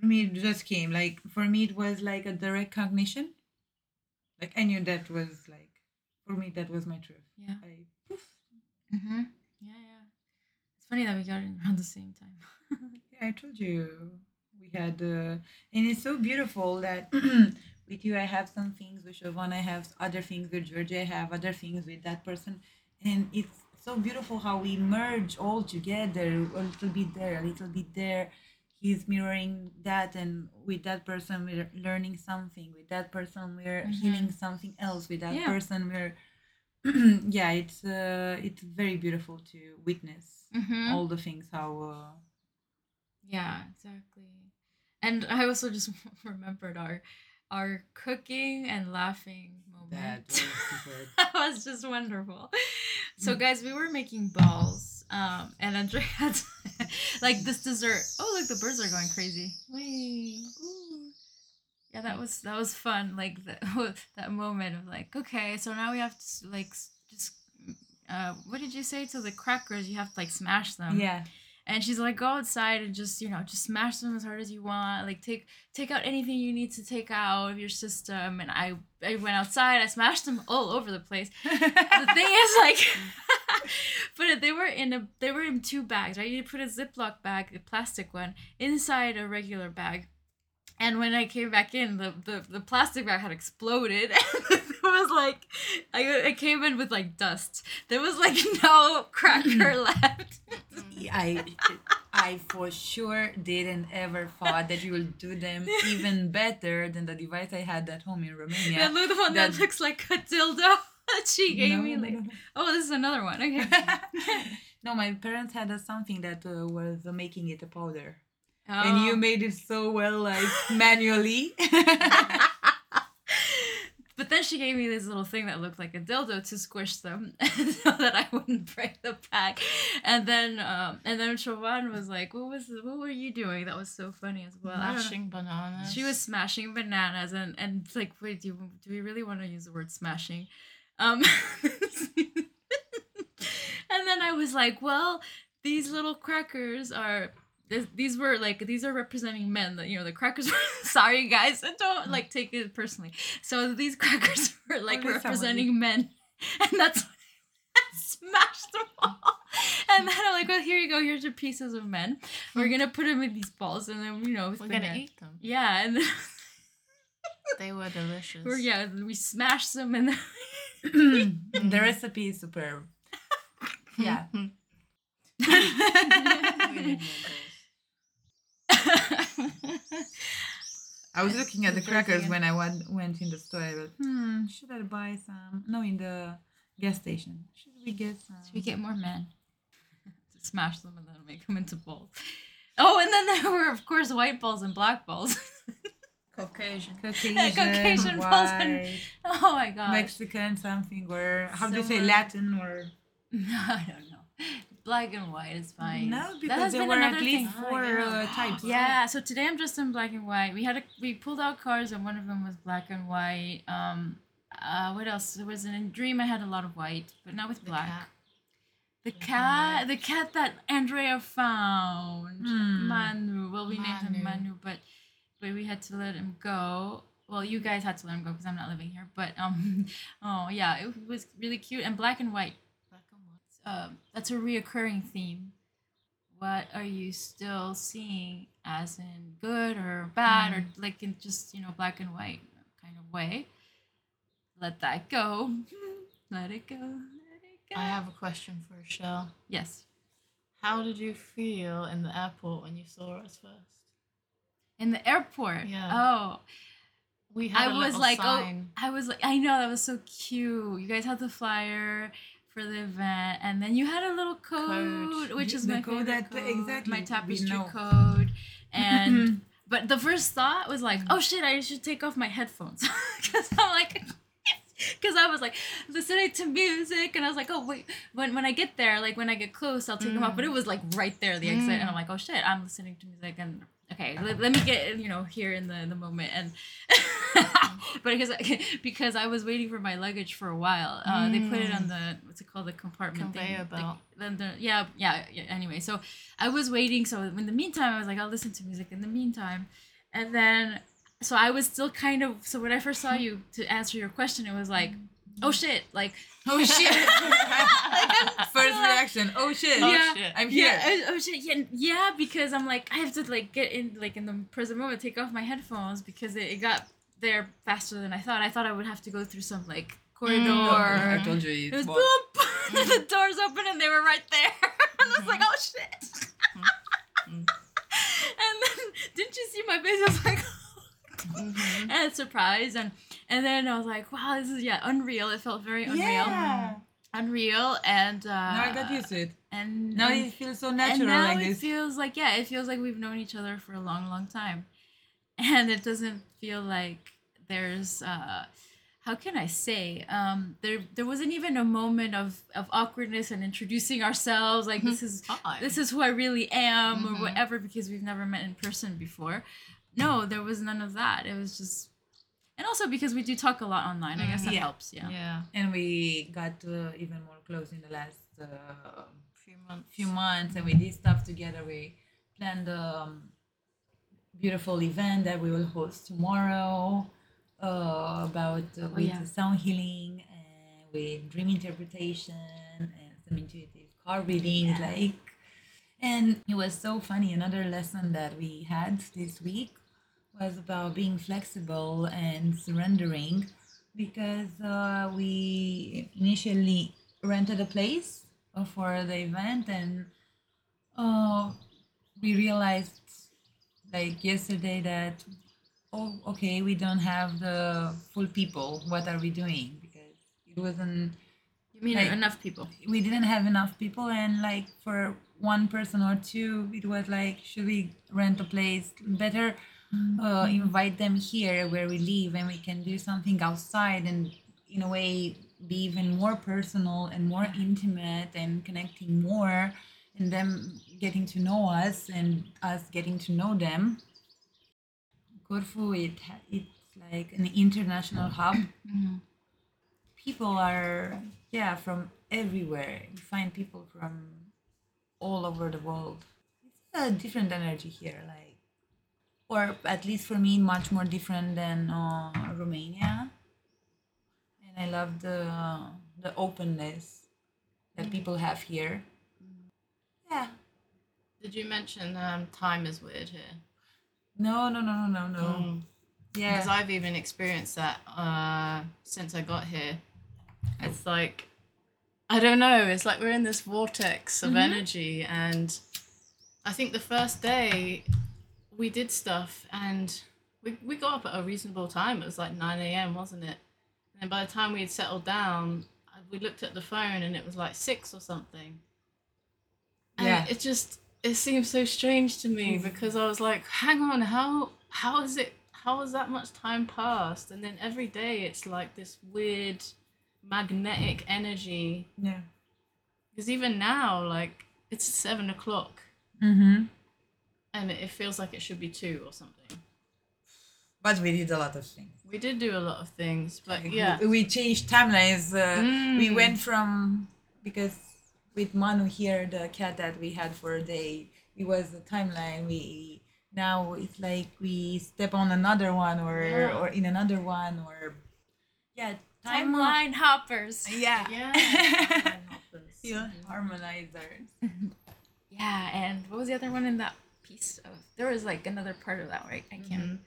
For me, it just came. Like, for me, it was like a direct cognition. Like, I knew that was like, for me, that was my truth. Yeah. I, poof. Mm-hmm. Yeah, yeah. It's funny that we got it around the same time. Yeah, I told you. We had, uh, and it's so beautiful that with you, I have some things. With Siobhan, I have other things. With Georgia, I have other things. With that person. And it's so beautiful how we merge all together, a little bit there, a little bit there. He's mirroring that, and with that person we're learning something. With that person we're mm-hmm. healing something else. With that yeah. person we're yeah, it's uh, it's very beautiful to witness mm-hmm. all the things how. Uh... Yeah, exactly. And I also just remembered our our cooking and laughing moment. That was, that was just wonderful. So guys, we were making balls, um, and Andrea had like this dessert. Oh, look, the birds are going crazy. Whee. Ooh. Yeah, that was that was fun. Like the, that moment of like, okay, so now we have to like just uh, what did you say to the crackers? You have to like smash them. Yeah. And she's like, go outside and just, you know, just smash them as hard as you want. Like, take take out anything you need to take out of your system. And I, I went outside. I smashed them all over the place. The thing is, like, but they were in a they were in two bags, right? You put a Ziploc bag, a plastic one, inside a regular bag. And when I came back in, the, the, the plastic bag had exploded. It was like, I, I came in with like dust. There was like no cracker left. I I for sure didn't ever thought that you would do them even better than the device I had at home in Romania. Yeah, look, the one that, that looks like a dildo that she gave no, me. Like, no, no. Oh, this is another one. Okay. No, my parents had uh, something that uh, was uh, making it a powder. Oh. And you made it so well, like, manually. But then she gave me this little thing that looked like a dildo to squish them so that I wouldn't break the pack. And then um, and then Siobhan was like, what was this? What were you doing? That was so funny as well. Smashing bananas. She was smashing bananas. And, and it's like, wait, do, you, do we really want to use the word smashing? Um, and then I was like, well, these little crackers are... This, these were like these are representing men that you know the crackers were sorry guys I don't like take it personally so these crackers were like representing somebody? men and that's when I smashed them all and then I'm like well here you go here's your pieces of men we're gonna put them in these balls and then you know we're gonna men. eat them yeah and then they were delicious we're, yeah we smashed them and then the recipe is superb yeah I was looking at the crackers when I went, went in the store. I was, hmm, should I buy some? No, in the gas station. Should we get some? Should we get more men? To smash them and then make them into balls. Oh, and then there were, of course, white balls and black balls. Caucasian. Caucasian, yeah, Caucasian white, balls. And, oh, my God. Mexican something or, how so do you say, Latin or? No, I don't know. Black and white is fine. No, because there were at least thing. four uh, types. Yeah, so today I'm dressed in black and white. We had a, we pulled out cards and one of them was black and white. Um, uh, what else? There was in Dream I had a lot of white, but not with black. The cat, the cat, the cat that Andrea found, hmm. Manu. Well, we Manu. named him Manu, but but we had to let him go. Well, you guys had to let him go because I'm not living here. But um, oh yeah, it was really cute and black and white. Um, that's a reoccurring theme. What are you still seeing as in good or bad mm. or like in just, you know, black and white kind of way? Let that go. Let it go. Let it go. I have a question for Michelle. Yes. How did you feel in the airport when you saw us first? In the airport? Yeah. Oh. We had I a was little like, sign. Oh, I was like, I know, that was so cute. You guys had the flyer for the event, and then you had a little code, code. which is the my code, that, code exactly. my tapestry code, and but the first thought was like, oh shit, I should take off my headphones, because I'm like, because I was like listening to music, and I was like, oh wait, when when I get there, like when I get close, I'll take mm. them off, but it was like right there, the exit, mm. and I'm like, oh shit, I'm listening to music, and okay, let, let me get you know here in the in the moment, and but because because I was waiting for my luggage for a while, uh, mm. they put it on the what's it called the compartment conveyor thing. belt. Like, the, the, yeah, yeah, yeah. Anyway, so I was waiting. So in the meantime, I was like, I'll listen to music in the meantime, and then so I was still kind of so when I first saw you to answer your question, it was like. Oh shit! Like oh shit! Like, first reaction. Oh shit! Yeah, oh, shit. I'm here. Yeah, oh shit! Yeah, yeah, because I'm like I have to like get in like in the present moment, take off my headphones because it, it got there faster than I thought. I thought I would have to go through some like corridor. Mm-hmm. I told you it was boop. Mm-hmm. The doors open and they were right there. I was mm-hmm. like oh shit! Mm-hmm. And then didn't you see my face? I was like. Mm-hmm. And surprised and and then I was like wow this is yeah unreal it felt very unreal yeah. unreal and uh now I got used to it and now and, it feels so natural and now like it this. feels like yeah it feels like we've known each other for a long long time and it doesn't feel like there's uh how can I say um there there wasn't even a moment of of awkwardness and introducing ourselves like mm-hmm. this is Hi. this is who I really am mm-hmm. or whatever because we've never met in person before No, there was none of that. It was just... And also because we do talk a lot online, I guess that yeah. helps. Yeah. Yeah. And we got uh, even more close in the last uh, few months. Few months, and we did stuff together. We planned a um, beautiful event that we will host tomorrow uh, about uh, with oh, yeah. sound healing and with dream interpretation and some intuitive card readings, yeah. like. And it was so funny. Another lesson that we had this week was about being flexible and surrendering, because uh, we initially rented a place for the event, and uh, we realized like yesterday that, oh, okay, we don't have the full people. What are we doing? Because it wasn't... You mean like, enough people? We didn't have enough people, and like for one person or two, it was like, should we rent a place? Better... Uh, invite them here where we live, and we can do something outside and in a way be even more personal and more intimate and connecting more, and them getting to know us and us getting to know them. Corfu, it, it's like an international hub. Mm-hmm. People are, yeah, from everywhere. You find people from all over the world. It's a different energy here, like. Or at least for me, much more different than uh, Romania. And I love the uh, the openness that people have here. Yeah. Did you mention um, time is weird here? No, no, no, no, no, no. Mm. Yeah. Because I've even experienced that uh, since I got here. It's like, I don't know, it's like we're in this vortex of mm-hmm. energy. And I think the first day... We did stuff, and we we got up at a reasonable time. It was like nine a.m., wasn't it? And by the time we had settled down, we looked at the phone, and it was like six or something. And yeah. it just, it seemed so strange to me, because I was like, hang on, how how is it, how has that much time passed? And then every day it's like this weird magnetic energy. Yeah. Because even now, like, it's seven o'clock. Mm-hmm. And it feels like it should be two or something. But we did a lot of things. We did do a lot of things, but like, yeah. We, we changed timelines. Uh, mm. We went from, because with Manu here, the cat that we had for a day, it was a timeline. We now it's like we step on another one or yeah. or in another one or yeah. Time timeline ho- hoppers. Yeah. Yeah. Timeline hoppers. Yeah. Harmonizers. Yeah, and what was the other one in that? Piece of there was like another part of that, right? I can't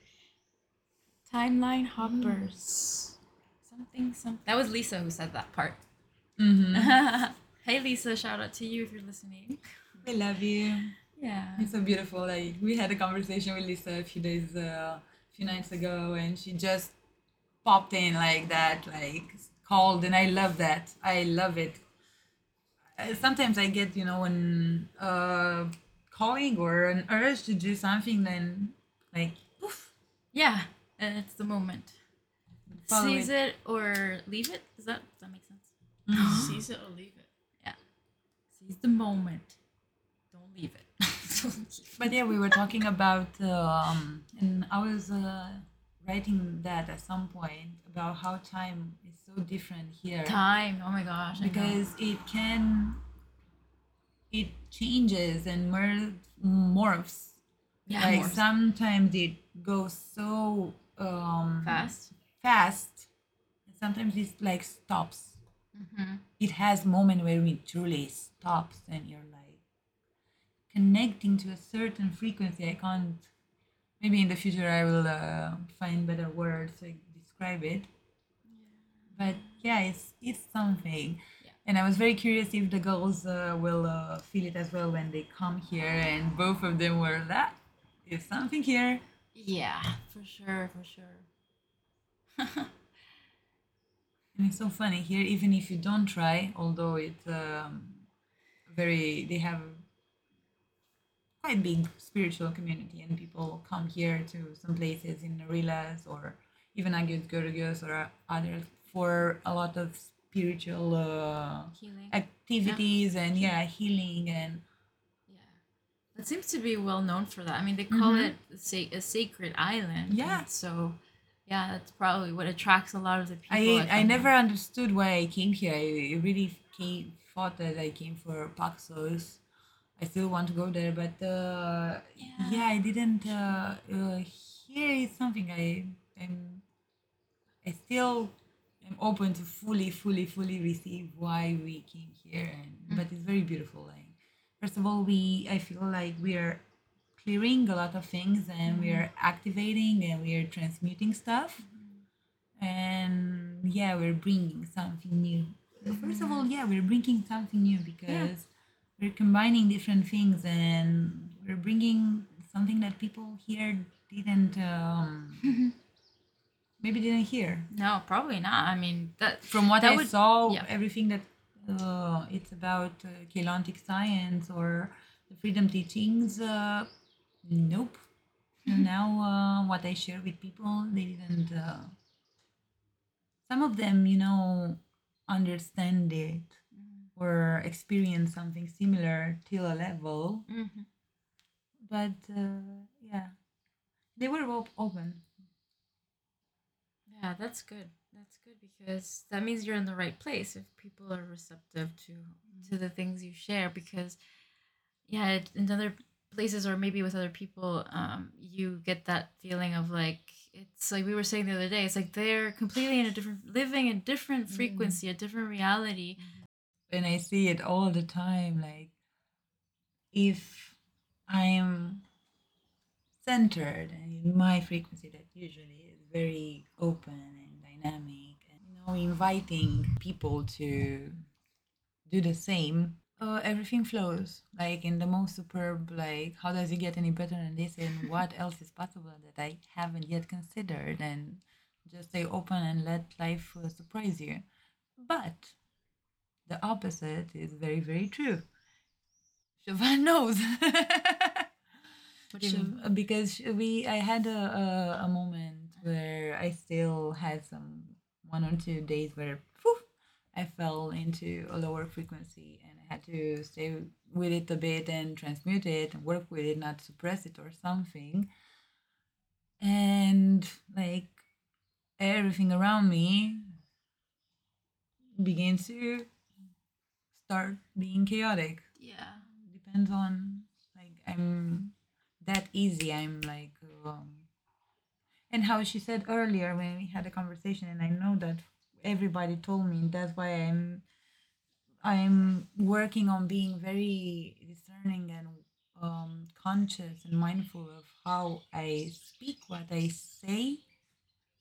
mm-hmm. timeline hoppers mm. something something that was Lisa who said that part. Mm-hmm. Hey Lisa, shout out to you if you're listening. We love you. Yeah, it's so beautiful. Like we had a conversation with Lisa a few days uh, a few nights ago, and she just popped in like that, like called, and I love that. I love it. Sometimes I get, you know, when uh calling or an urge to do something, then like poof. Yeah, and it's the moment. Follow seize it. it or leave it. Does that does that make sense? Mm-hmm. Seize it or leave it. Yeah, seize the moment. Don't leave it. Don't leave it. But yeah, we were talking about um, and I was uh, writing that at some point about how time is so different here. Time. Oh my gosh. Because it can. It changes and mer- morphs. Yeah, like morphs. Sometimes it goes so um, fast. Fast. And sometimes it like stops. Mm-hmm. It has moment where it truly stops, and you're like connecting to a certain frequency. I can't. Maybe in the future I will uh, find better words to describe it. Yeah. But yeah, it's it's something. And I was very curious if the girls uh, will uh, feel it as well when they come here, and both of them were that. There's something here. Yeah, for sure, for sure. And it's so funny here, even if you don't try, although it's um, very, they have quite big spiritual community, and people come here to some places in Rilas or even Agios Georgios or others for a lot of spiritual uh, activities yeah. and yeah healing and yeah It seems to be well known for that. I mean, they call mm-hmm. it sa- a sacred island. Yeah. So, yeah, that's probably what attracts a lot of the people. I I never home. understood why I came here. I, I really came, thought that I came for Paxos. I still want to go there, but uh, yeah. yeah, I didn't. Uh, uh, here is something I am. I still am open to fully, fully, fully receive why we came here, and mm-hmm. but it's very beautiful. Like, first of all, we I feel like we are clearing a lot of things, and mm-hmm. we are activating, and we are transmuting stuff, mm-hmm. and yeah, we're bringing something new. Mm-hmm. First of all, yeah, we're bringing something new because. Yeah. We're combining different things, and we're bringing something that people here didn't, um, maybe didn't hear. No, probably not. I mean, that from what that I would, saw, yeah. everything that uh, it's about uh, Kaelontic science or the freedom teachings, uh, nope. Mm-hmm. Now, uh, what I share with people, they didn't. Uh, some of them, you know, understand it. Or experience something similar till a level, mm-hmm. but uh, yeah, they were op- open. Yeah, that's good. That's good because that means you're in the right place if people are receptive to mm-hmm. to the things you share. Because yeah, in other places or maybe with other people, um, you get that feeling of like it's like we were saying the other day. It's like they're completely in a different, living a different frequency, mm-hmm. a different reality. Mm-hmm. And I see it all the time, like, if I'm centered and in my frequency that usually is very open and dynamic and, you know, inviting people to do the same, uh, everything flows, like, in the most superb, like, how does it get any better than this and what else is possible that I haven't yet considered, and just stay open and let life uh, surprise you. But... the opposite is very, very true. Siobhan knows. What do you mean? Because we, I had a, a, a moment where I still had some one or two days where whew, I fell into a lower frequency and I had to stay with it a bit and transmute it and work with it, not suppress it or something. And like everything around me begins to... start being chaotic. Yeah, depends on like I'm that easy. I'm like, um, and how she said earlier when we had a conversation, and I know that everybody told me that's why I'm I'm working on being very discerning and um, conscious and mindful of how I speak, what I say.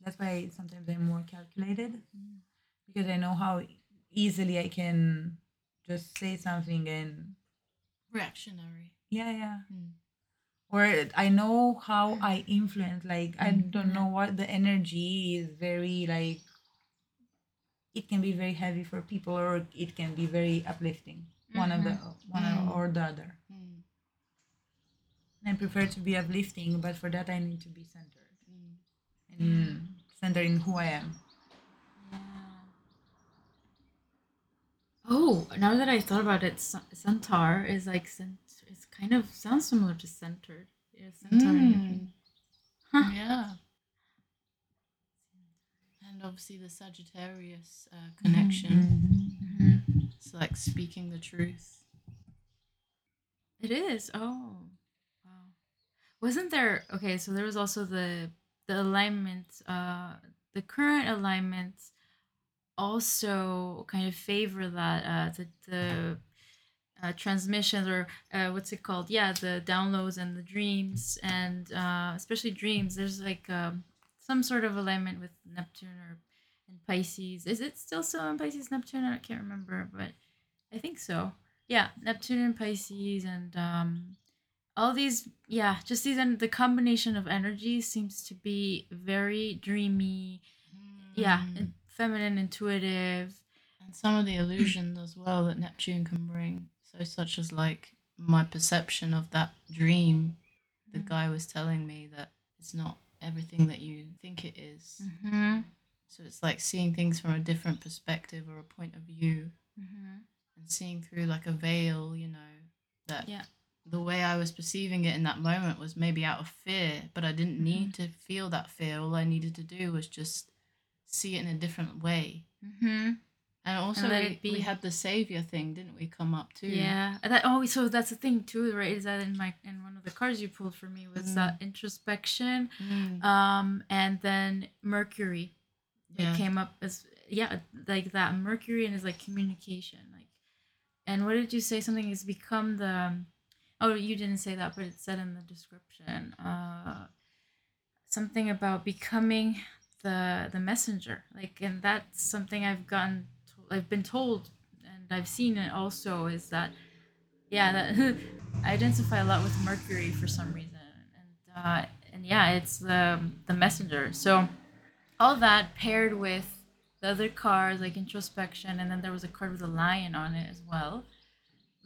That's why sometimes I'm more calculated mm. because I know how easily I can. Just say something and... reactionary. Yeah, yeah. Mm. Or I know how I influence. Like, I don't know what the energy is very, like... it can be very heavy for people or it can be very uplifting. Mm-hmm. One of the one mm. or the other. Mm. I prefer to be uplifting, but for that I need to be centered. Mm. And mm. centered in who I am. Oh, now that I thought about it, centaur is like, it's kind of sounds similar to centered. Yeah, centaur. Mm. Huh. Yeah. And obviously the Sagittarius uh, connection. Mm-hmm. Mm-hmm. It's like speaking the truth. It is. Oh, wow. Wasn't there, okay, so there was also the, the alignment, uh, the current alignment. Also kind of favor that uh the, the uh, transmissions or uh, what's it called yeah the downloads and the dreams and uh especially dreams. There's like um some sort of alignment with Neptune or in Pisces. Is it still so in Pisces Neptune? I can't remember, but I think so. Yeah, Neptune and Pisces and um all these yeah just these and the combination of energy seems to be very dreamy. mm. yeah it, Feminine, intuitive, and some of the illusions as well that Neptune can bring. So, such as like my perception of that dream, the mm-hmm. guy was telling me that it's not everything that you think it is. Mm-hmm. So it's like seeing things from a different perspective or a point of view, mm-hmm. and seeing through like a veil, you know, that yeah. the way I was perceiving it in that moment was maybe out of fear, but I didn't mm-hmm. need to feel that fear. All I needed to do was just see it in a different way. Mm-hmm. And also and we, be... we had the savior thing, didn't we, come up too? Yeah. That, oh, so that's the thing too, right? Is that in my in one of the cards you pulled for me was mm. that introspection, mm. um, and then Mercury. Yeah. It came up as yeah, like that Mercury, and it's like communication, like. And what did you say? Something is become the. Oh, you didn't say that, but it's said in the description. Uh, something about becoming the the messenger, like, and that's something I've gotten. I've been told, and I've seen it also, is that, yeah, that I identify a lot with Mercury for some reason, and uh, and yeah, it's the the messenger. So, all that paired with the other cards like introspection, and then there was a card with a lion on it as well,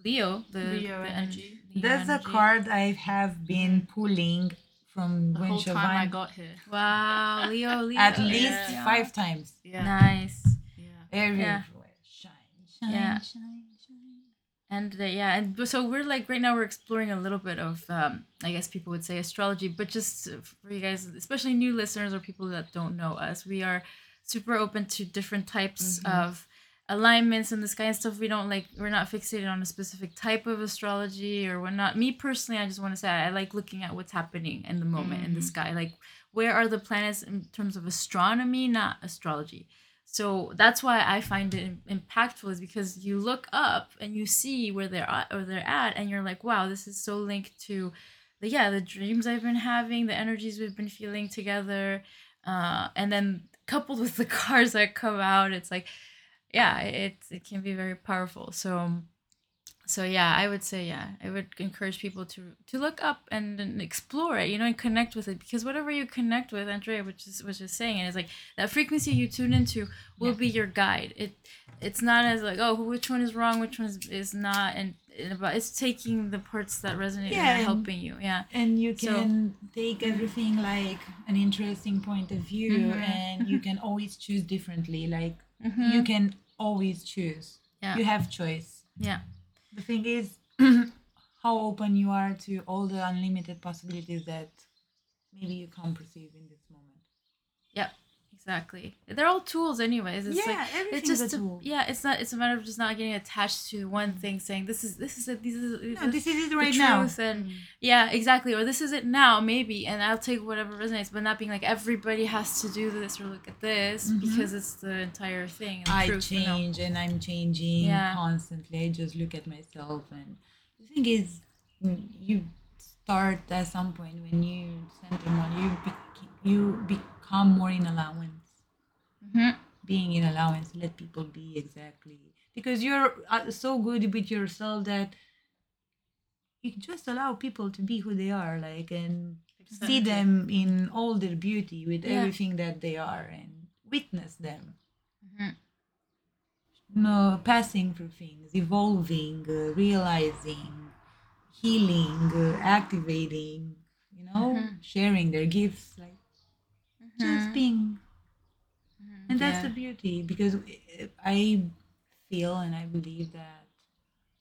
Leo, the Leo the energy. Leo That's energy. A card I have been pulling from the when whole Siobhan... time I got here. Wow, Leo, Leo. At least yeah. five times. Yeah. Nice. Everywhere, yeah. shine, shine, yeah. shine, shine. And uh, yeah, and so we're like right now we're exploring a little bit of, um, I guess people would say astrology, but just for you guys, especially new listeners or people that don't know us, we are super open to different types mm-hmm. of alignments and this kind of stuff. We don't like, we're not fixated on a specific type of astrology or whatnot. Me personally, I just want to say I like looking at what's happening in the moment mm-hmm. in the sky. Like, where are the planets in terms of astronomy, not astrology? So that's why I find it impactful, is because you look up and you see where they're at, or they're at, and you're like, wow, this is so linked to, the, yeah, the dreams I've been having, the energies we've been feeling together, uh, and then coupled with the cards that come out, it's like, yeah, it it can be very powerful. So, so yeah, I would say yeah, I would encourage people to to look up and, and explore it, you know, and connect with it, because whatever you connect with, Andrea, which is which is saying, and it's like that frequency you tune into will yeah. be your guide. It it's not as like, oh, which one is wrong, which one is, is not, and, and about it's taking the parts that resonate yeah, and helping you, yeah. And you can so, take everything like an interesting point of view, mm-hmm. and you can always choose differently. Like mm-hmm. you can always choose. Yeah. You have choice. Yeah. The thing is how open you are to all the unlimited possibilities that maybe you can't perceive in this moment. Yep, exactly. They're all tools anyways. It's yeah, like, everything's it's just a tool. A, yeah, it's not it's a matter of just not getting attached to one thing, saying this is this is it, this is no, this, this is it right now. And, mm. yeah, exactly. Or this is it now, maybe, and I'll take whatever resonates, but not being like everybody has to do this or look at this mm-hmm. because it's the entire thing. And I proof, change you know? and I'm changing yeah. constantly. I just look at myself, and the thing is, you start at some point when you center more, you be- you become more in allowance. Mm-hmm. Being in allowance, let people be exactly, because you're so good with yourself that you just allow people to be who they are, like, and exactly. see them in all their beauty with yeah. everything that they are, and witness them. Mm-hmm. No, passing through things, evolving, uh, realizing, healing, uh, activating, you know, mm-hmm. sharing their gifts, like mm-hmm. just being. Mm-hmm. And that's yeah. the beauty, because I feel and I believe that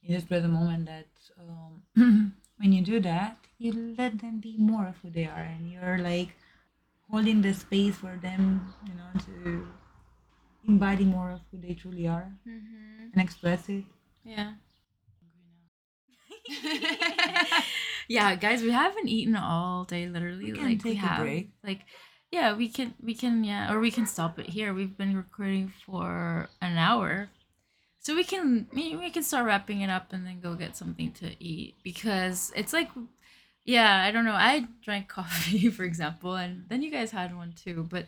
in this present moment that um, when you do that, you let them be more of who they are, and you're like holding the space for them, you know, to embody more of who they truly are mm-hmm. and express it. Yeah. Yeah, guys, we haven't eaten all day, literally. We can like take we have, a break. Like, yeah, we can, we can, yeah, or we can stop it here. We've been recording for an hour, so we can, we can start wrapping it up and then go get something to eat, because it's like, yeah, I don't know. I drank coffee, for example, and then you guys had one too, but.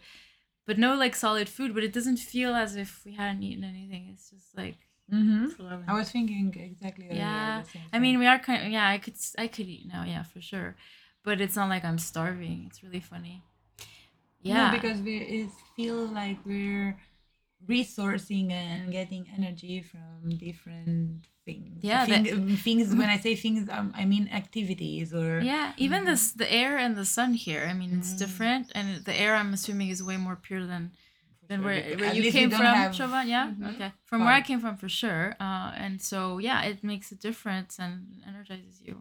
But no, like, solid food, but it doesn't feel as if we hadn't eaten anything. It's just, like, mm-hmm. flowing. I was thinking exactly that. Yeah, I mean, we are kind of, yeah, I could, I could eat now, yeah, for sure. But it's not like I'm starving. It's really funny. Yeah. No, because we it feels like we're resourcing and getting energy from different things. Yeah. Thing, that, things, when I say things, um, I mean activities or... Yeah, even mm-hmm. this, the air and the sun here, I mean, mm-hmm. it's different. And the air, I'm assuming, is way more pure than than sure. where, where you came from, have... Siobhan. Yeah? Mm-hmm. Okay. From Fun. Where I came from, for sure. Uh, and so, yeah, it makes a difference and energizes you.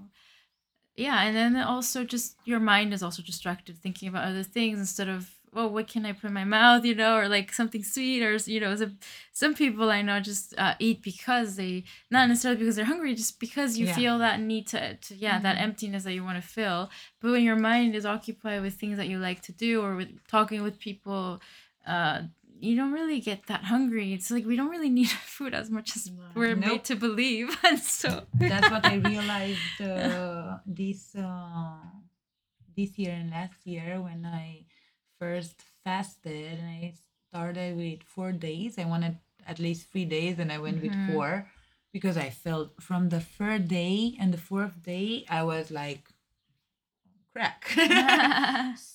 yeah, and then also just your mind is also distracted thinking about other things instead of, well, what can I put in my mouth, you know, or like something sweet, or, you know, some, some people I know just uh, eat because they, not necessarily because they're hungry, just because you yeah. feel that need to, to yeah, mm-hmm. that emptiness that you want to fill. But when your mind is occupied with things that you like to do or with talking with people, uh, you don't really get that hungry. It's like we don't really need food as much as no. we're nope. made to believe. And so that's what I realized uh, this, uh, this year and last year when I first fasted, and I started with four days. I wanted at least three days, and I went mm-hmm. with four because I felt from the third day and the fourth day, I was like, crack.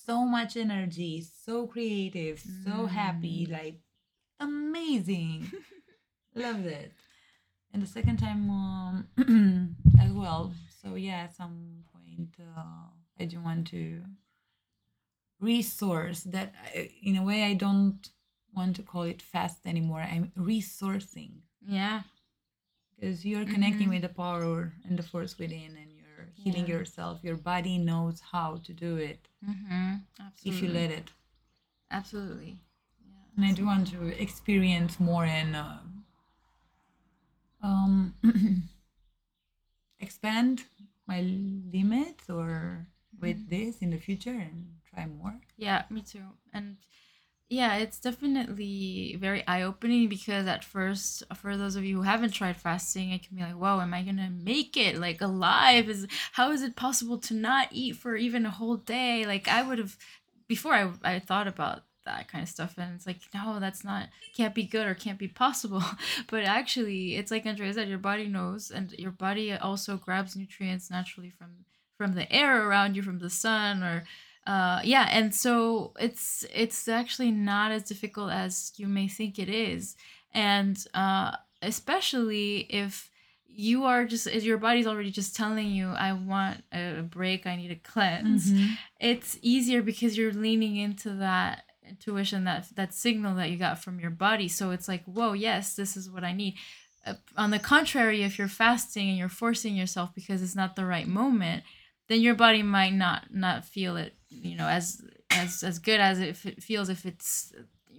So much energy, so creative, so mm. happy, like amazing. Loved it. And the second time um, as well. So yeah, at some point, uh, I do want to resource that. In a way, I don't want to call it fast anymore. I'm resourcing. Yeah. Because you're mm-hmm. connecting with the power and the force within, and you're healing yeah. yourself. Your body knows how to do it. Mm-hmm. Absolutely. If you let it. Absolutely. Yeah, and I do want to experience more and uh, um, expand my limits or with this in the future and try more. Yeah, me too. And yeah, it's definitely very eye-opening, because at first, for those of you who haven't tried fasting, it can be like, whoa, am I gonna make it, like, alive? Is how is it possible to not eat for even a whole day? Like, I would have before I, I thought about that kind of stuff, and it's like, no, that's not, can't be good or can't be possible. But actually, it's like Andrea said, your body knows, and your body also grabs nutrients naturally from from the air around you, from the sun, or uh, yeah. And so it's it's actually not as difficult as you may think it is. And uh, especially if you are just, if your body's already just telling you, I want a break, I need a cleanse. Mm-hmm. It's easier because you're leaning into that intuition, that that signal that you got from your body. So it's like, whoa, yes, this is what I need. Uh, on the contrary, if you're fasting and you're forcing yourself because it's not the right moment, then your body might not, not feel it, you know, as as as good as it f- feels if it's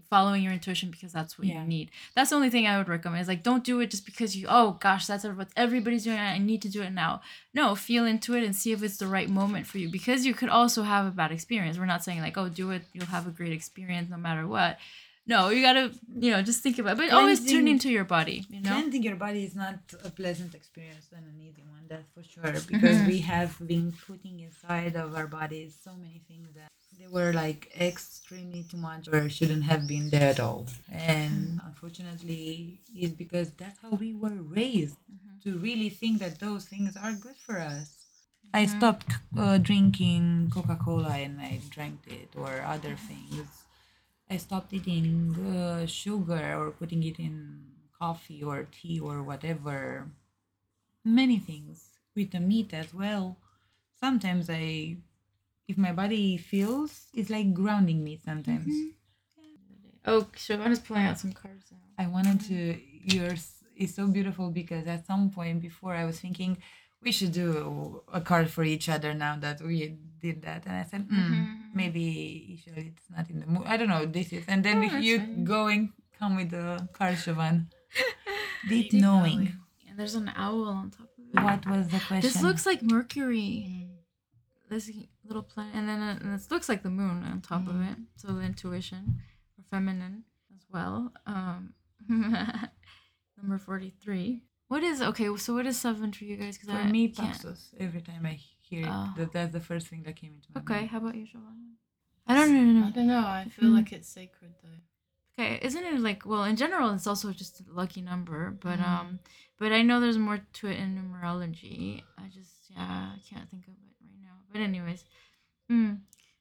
following your intuition, because that's what yeah. you need. That's the only thing I would recommend, is like, don't do it just because you, oh gosh, that's what everybody's doing, I need to do it now. No, feel into it and see if it's the right moment for you, because you could also have a bad experience. We're not saying like, oh, do it, you'll have a great experience no matter what. No, you gotta, you know, just think about it. But cleansing, always tune into your body, you know? Cleansing your body is not a pleasant experience and an easy one, that's for sure. Because mm-hmm. we have been putting inside of our bodies so many things that they were like extremely too much or shouldn't have been there at all. And unfortunately, it's because that's how we were raised, mm-hmm. to really think that those things are good for us. I stopped uh, drinking Coca-Cola and I drank it, or other things. I stopped eating uh, sugar or putting it in coffee or tea or whatever. Many things. With the meat as well. Sometimes I, if my body feels, it's like grounding me sometimes. Mm-hmm. Oh, Siobhan is pulling out some cards now. I wanted to, yours is so beautiful, because at some point before I was thinking, we should do a card for each other now that we did that. And I said, mm, mm-hmm. maybe it's not in the mood. I don't know, this is. And then oh, if you funny. Going, come with the card, Siobhan. Deep knowing. knowing. And there's an owl on top of it. What was the question? This looks like Mercury. Mm. This little planet. And then uh, this looks like the moon on top mm. of it. So the intuition, or feminine as well. Um, number forty-three. What is, okay, so what is seven for you guys? Cause for I, me, Paxos, every time I hear oh. it, that, that's the first thing that came into my okay, mind. Okay, how about you, Siobhan? I don't know. I don't know, I feel mm. like it's sacred though. Okay, isn't it like, well, in general, it's also just a lucky number, but mm. um, but I know there's more to it in numerology. I just, yeah, I can't think of it right now. But anyways, mm,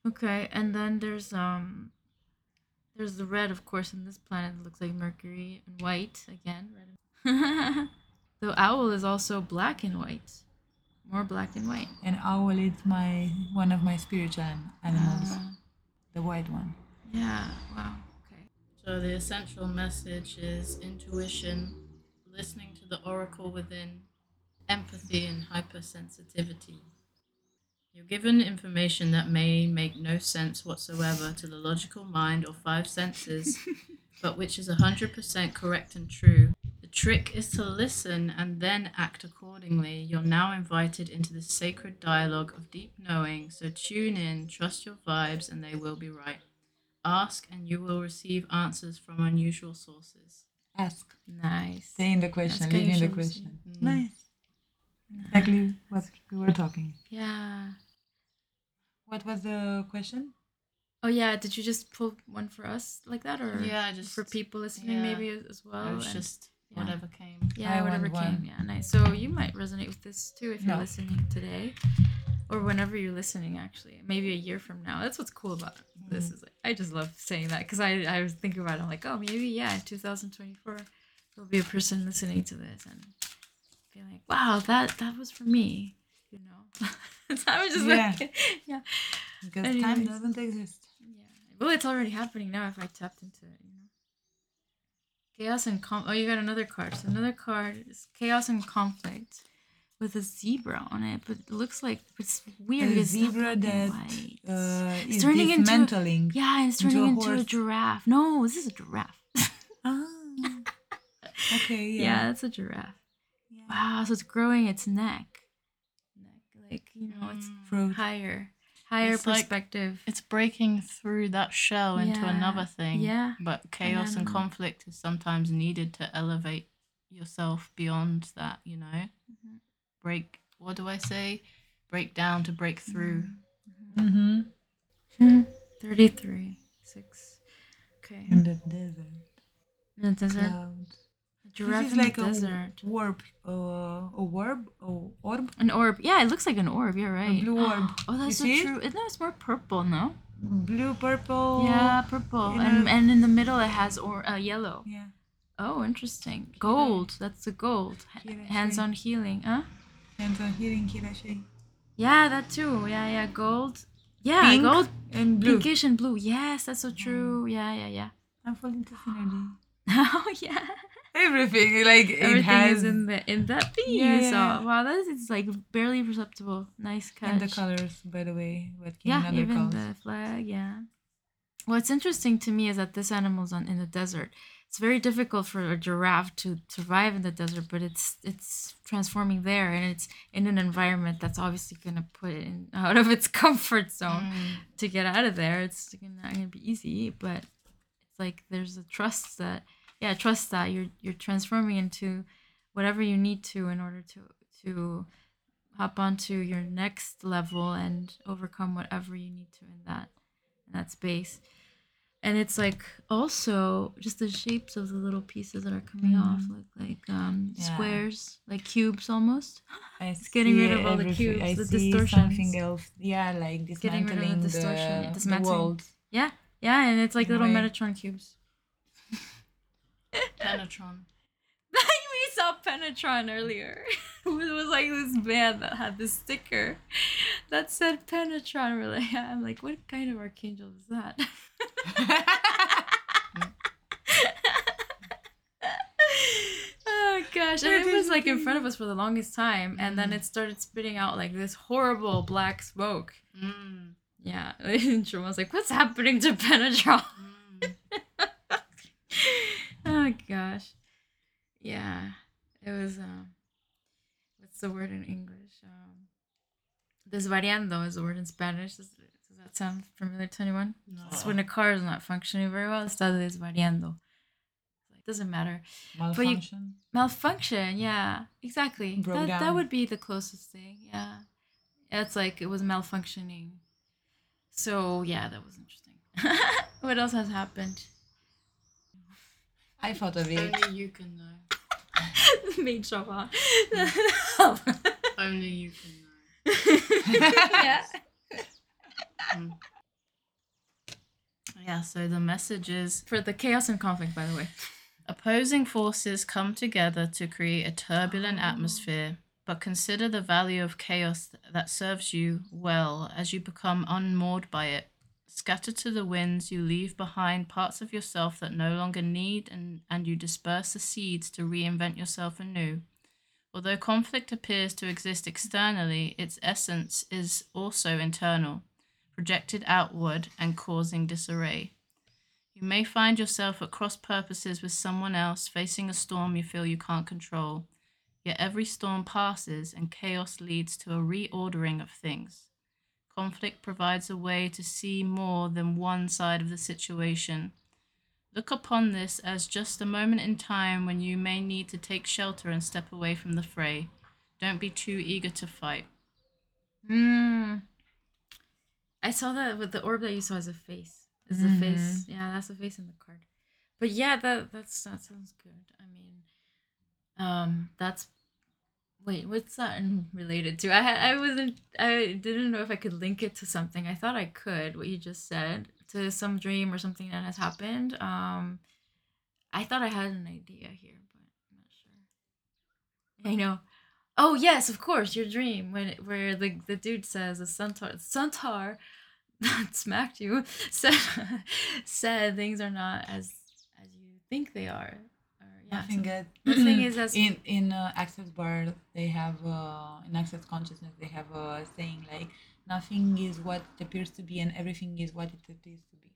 okay, and then there's, um, there's the red, of course, in this planet that looks like Mercury, and white, again, red. The owl is also black and white, more black and white. An owl is my one of my spiritual animals, uh, the white one. Yeah, wow, okay. So the essential message is intuition, listening to the oracle within, empathy and hypersensitivity. You're given information that may make no sense whatsoever to the logical mind or five senses, but which is one hundred percent correct and true. The trick is to listen and then act accordingly. You're now invited into the sacred dialogue of deep knowing, so tune in, trust your vibes, and they will be right. Ask and you will receive answers from unusual sources. Ask. Nice. Stay in the question, leave in the question. Mm. Nice. Exactly what we were talking. Yeah. What was the question? Oh yeah, did you just pull one for us like that, or yeah, just for people listening, yeah, maybe as well? It was just yeah. whatever came. Yeah, I whatever came. Yeah, nice. So you might resonate with this too if no. you're listening today, or whenever you're listening. Actually, maybe a year from now. That's what's cool about mm. this. Is like, I just love saying that because I I was thinking about it. I'm like, oh, maybe yeah, two thousand twenty-four, there'll be a person listening to this and be like, wow, that that was for me. You know, I was just yeah. like, yeah, because anyways, time doesn't exist. Well, it's already happening now if I tapped into it, you know. Chaos and com. Oh, you got another card. So another card is chaos and conflict, with a zebra on it. But it looks like it's weird. A it's zebra that uh, it's is turning dismantling. Into, yeah, it's turning into a, into a giraffe. No, this is a giraffe. Ah. Okay. Yeah. Yeah, that's a giraffe. Yeah. Wow. So it's growing its neck. Neck, like you know, it's mm. higher. Higher it's perspective. Like, it's breaking through that shell yeah. into another thing. Yeah. But chaos and, and conflict is sometimes needed to elevate yourself beyond that, you know? Mm-hmm. Break, what do I say? Break down to break through. Mm-hmm. Mm-hmm. thirty-three. six. Okay. In the desert. In the desert. Cloud. A giraffe this is in like the a desert. Warp. Uh, a orb? Oh, orb? An orb. Yeah, it looks like an orb. You're right. A blue orb. Oh, that's so true. It? No, it's more purple, no? Blue, purple. Yeah, purple. You know, and and in the middle it has or uh, yellow. Yeah. Oh, interesting. Gold. That's the gold. H- hands on healing, huh? Hands on healing, Kirashi. Yeah, that too. Yeah, yeah, gold. Yeah, pink gold. And blue. Pinkish and blue. Yes, that's so true. Yeah, yeah, yeah. I'm falling to synergy. Oh, yeah. Everything like everything it has is in the in that piece. Yeah, yeah. So wow, that is it's like barely perceptible. Nice catch. And the colors, by the way, what came yeah, in even colors. The flag. Yeah. What's interesting to me is that this animal's on in the desert. It's very difficult for a giraffe to survive in the desert, but it's it's transforming there, and it's in an environment that's obviously gonna put it in, out of its comfort zone mm. to get out of there. It's not gonna be easy, but it's like there's a trust that. Yeah, trust that you're you're transforming into whatever you need to in order to to hop onto your next level and overcome whatever you need to in that in that space. And it's like also just the shapes of the little pieces that are coming mm. off look like um, yeah. squares, like cubes almost. I it's getting rid of all everything. The cubes, I the distortion. Something else, yeah, like dismantling getting rid of the distortion, the, dismantling. The world. Yeah, yeah, and it's like in little Metatron cubes. Penetron. We saw Penetron earlier. It was like this band that had this sticker that said Penetron. We're like, I'm like, what kind of archangel is that? Oh gosh! And it was like in front of us for the longest time, and mm. then it started spitting out like this horrible black smoke. Mm. Yeah, and Jerome was like, "What's happening to Penetron?" Mm. Oh gosh, yeah, it was um what's the word in English, um desvariando is the word in Spanish. Does, does that sound familiar to anyone? No. It's when a car is not functioning very well. Está desvariando, it doesn't matter. Malfunction. You, malfunction, yeah, exactly. Broke that, down. That would be the closest thing. Yeah, it's like it was malfunctioning. So yeah, that was interesting. What else has happened? I thought of it. Only you can know. Made Siobhan. Only you can know. Yeah. Mm. Yeah, so the message is... For the chaos and conflict, by the way. Opposing forces come together to create a turbulent oh. atmosphere, but consider the value of chaos that serves you well as you become unmoored by it. Scattered to the winds, you leave behind parts of yourself that no longer need, and, and you disperse the seeds to reinvent yourself anew. Although conflict appears to exist externally, its essence is also internal, projected outward and causing disarray. You may find yourself at cross purposes with someone else, facing a storm you feel you can't control. Yet every storm passes and chaos leads to a reordering of things. Conflict provides a way to see more than one side of the situation. Look upon this as just a moment in time when you may need to take shelter and step away from the fray. Don't be too eager to fight. Mm. I saw that with the orb that you saw as a face. It's mm-hmm. a face. Yeah, that's a face in the card. But yeah, that that's that sounds good. I mean, um, that's wait, what's that related to? I I wasn't I didn't know if I could link it to something. I thought I could. What you just said. To some dream or something that has happened. Um, I thought I had an idea here, but I'm not sure. I know. Oh, yes, of course, your dream. When Where the, the dude says, the centaur, centaur that smacked you, said, said things are not as as you think they are. Or, yeah, nothing so good. The thing is, as in, in uh, Access Bar, they have, uh, in Access Consciousness, they have a saying like, nothing is what it appears to be, and everything is what it appears to be.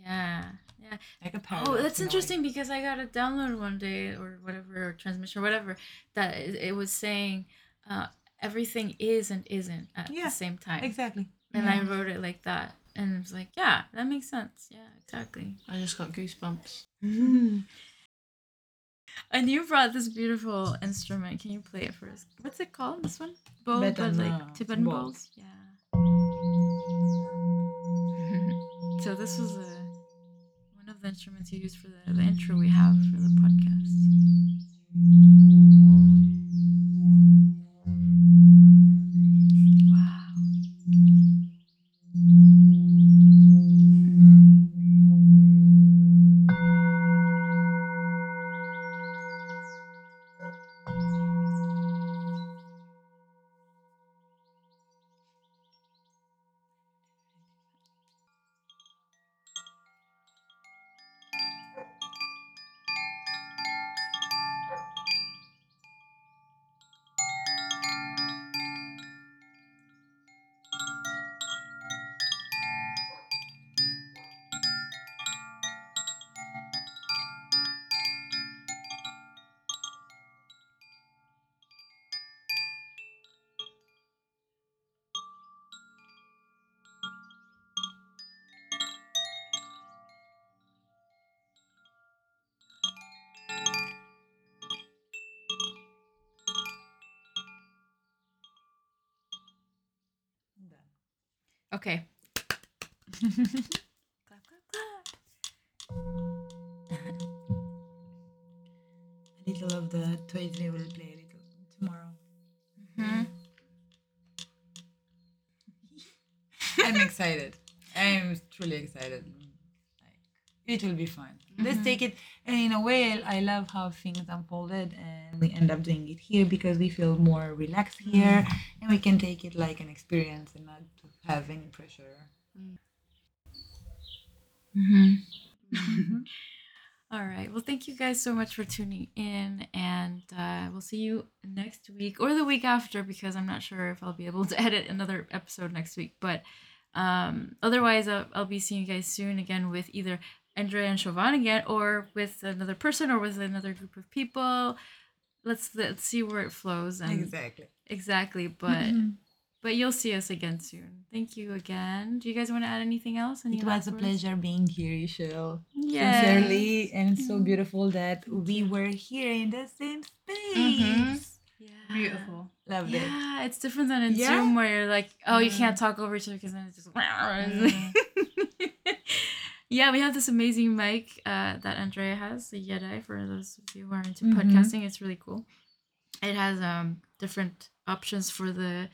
Yeah, yeah. Like a paradox. Oh, that's interesting way. Because I got a download one day, or whatever, or transmission, or whatever, that it was saying uh, everything is and isn't at yeah, the same time. Exactly. And yeah. I wrote it like that, and it was like, yeah, that makes sense. Yeah, exactly. I just got goosebumps. And you brought this beautiful instrument. Can you play it for us? What's it called? This one? Bow, but like Tibetan bowls. Yeah. So this was a, one of the instruments you used for the, the intro we have for the podcast. Okay. Clap, clap, clap. A little of the toys we will play a little tomorrow. Mm-hmm. I'm excited. I'm truly excited. Like, it will be fun. Mm-hmm. Let's take it. And in a way, I love how things unfolded and we end up doing it here because we feel more relaxed here and we can take it like an experience and not have any pressure. Mm-hmm. Mm-hmm. All right. Well, thank you guys so much for tuning in, and uh, we'll see you next week or the week after because I'm not sure if I'll be able to edit another episode next week. But um, otherwise, I'll, I'll be seeing you guys soon again with either Andrea and Siobhan again, or with another person, or with another group of people. Let's let's see where it flows. And exactly. Exactly. But. Mm-hmm. But you'll see us again soon. Thank you again. Do you guys want to add anything else? Any it was a words? Pleasure being here, Michelle. Yes. Sincerely. And it's so beautiful that we were here in the same space. Mm-hmm. Yeah. Beautiful. Loved yeah, it. Yeah, it's different than in yeah. Zoom where you're like, oh, mm. you can't talk over each other because then it's just... Mm. Yeah, we have this amazing mic uh, that Andrea has, the Yeti, for those of you who are into mm-hmm. podcasting. It's really cool. It has um different options for the...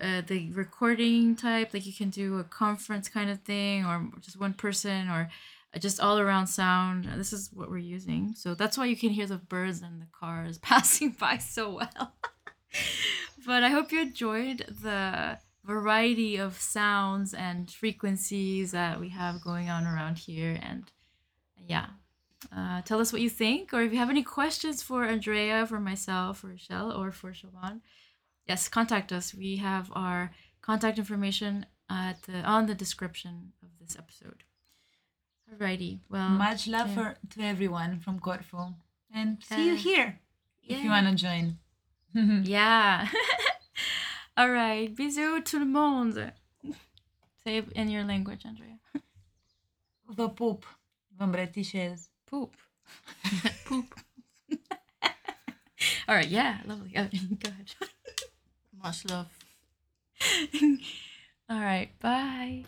Uh, the recording type, like you can do a conference kind of thing, or just one person, or just all around sound. This is what we're using, so that's why you can hear the birds and the cars passing by so well. But I hope you enjoyed the variety of sounds and frequencies that we have going on around here, and yeah, Uh, tell us what you think, or if you have any questions for Andrea, for myself, for Michelle, or for Siobhan, yes, contact us. We have our contact information at the, on the description of this episode. Alrighty, well, much love yeah. for to everyone from Corfu, and see uh, you here yeah. if you want to join. yeah. All right, bisous tout le monde. Say it in your language, Andrea. The poop. Vă îmbrățișez. Poop. Poop. All right, yeah, lovely. Oh, go ahead. Much love. All right, bye.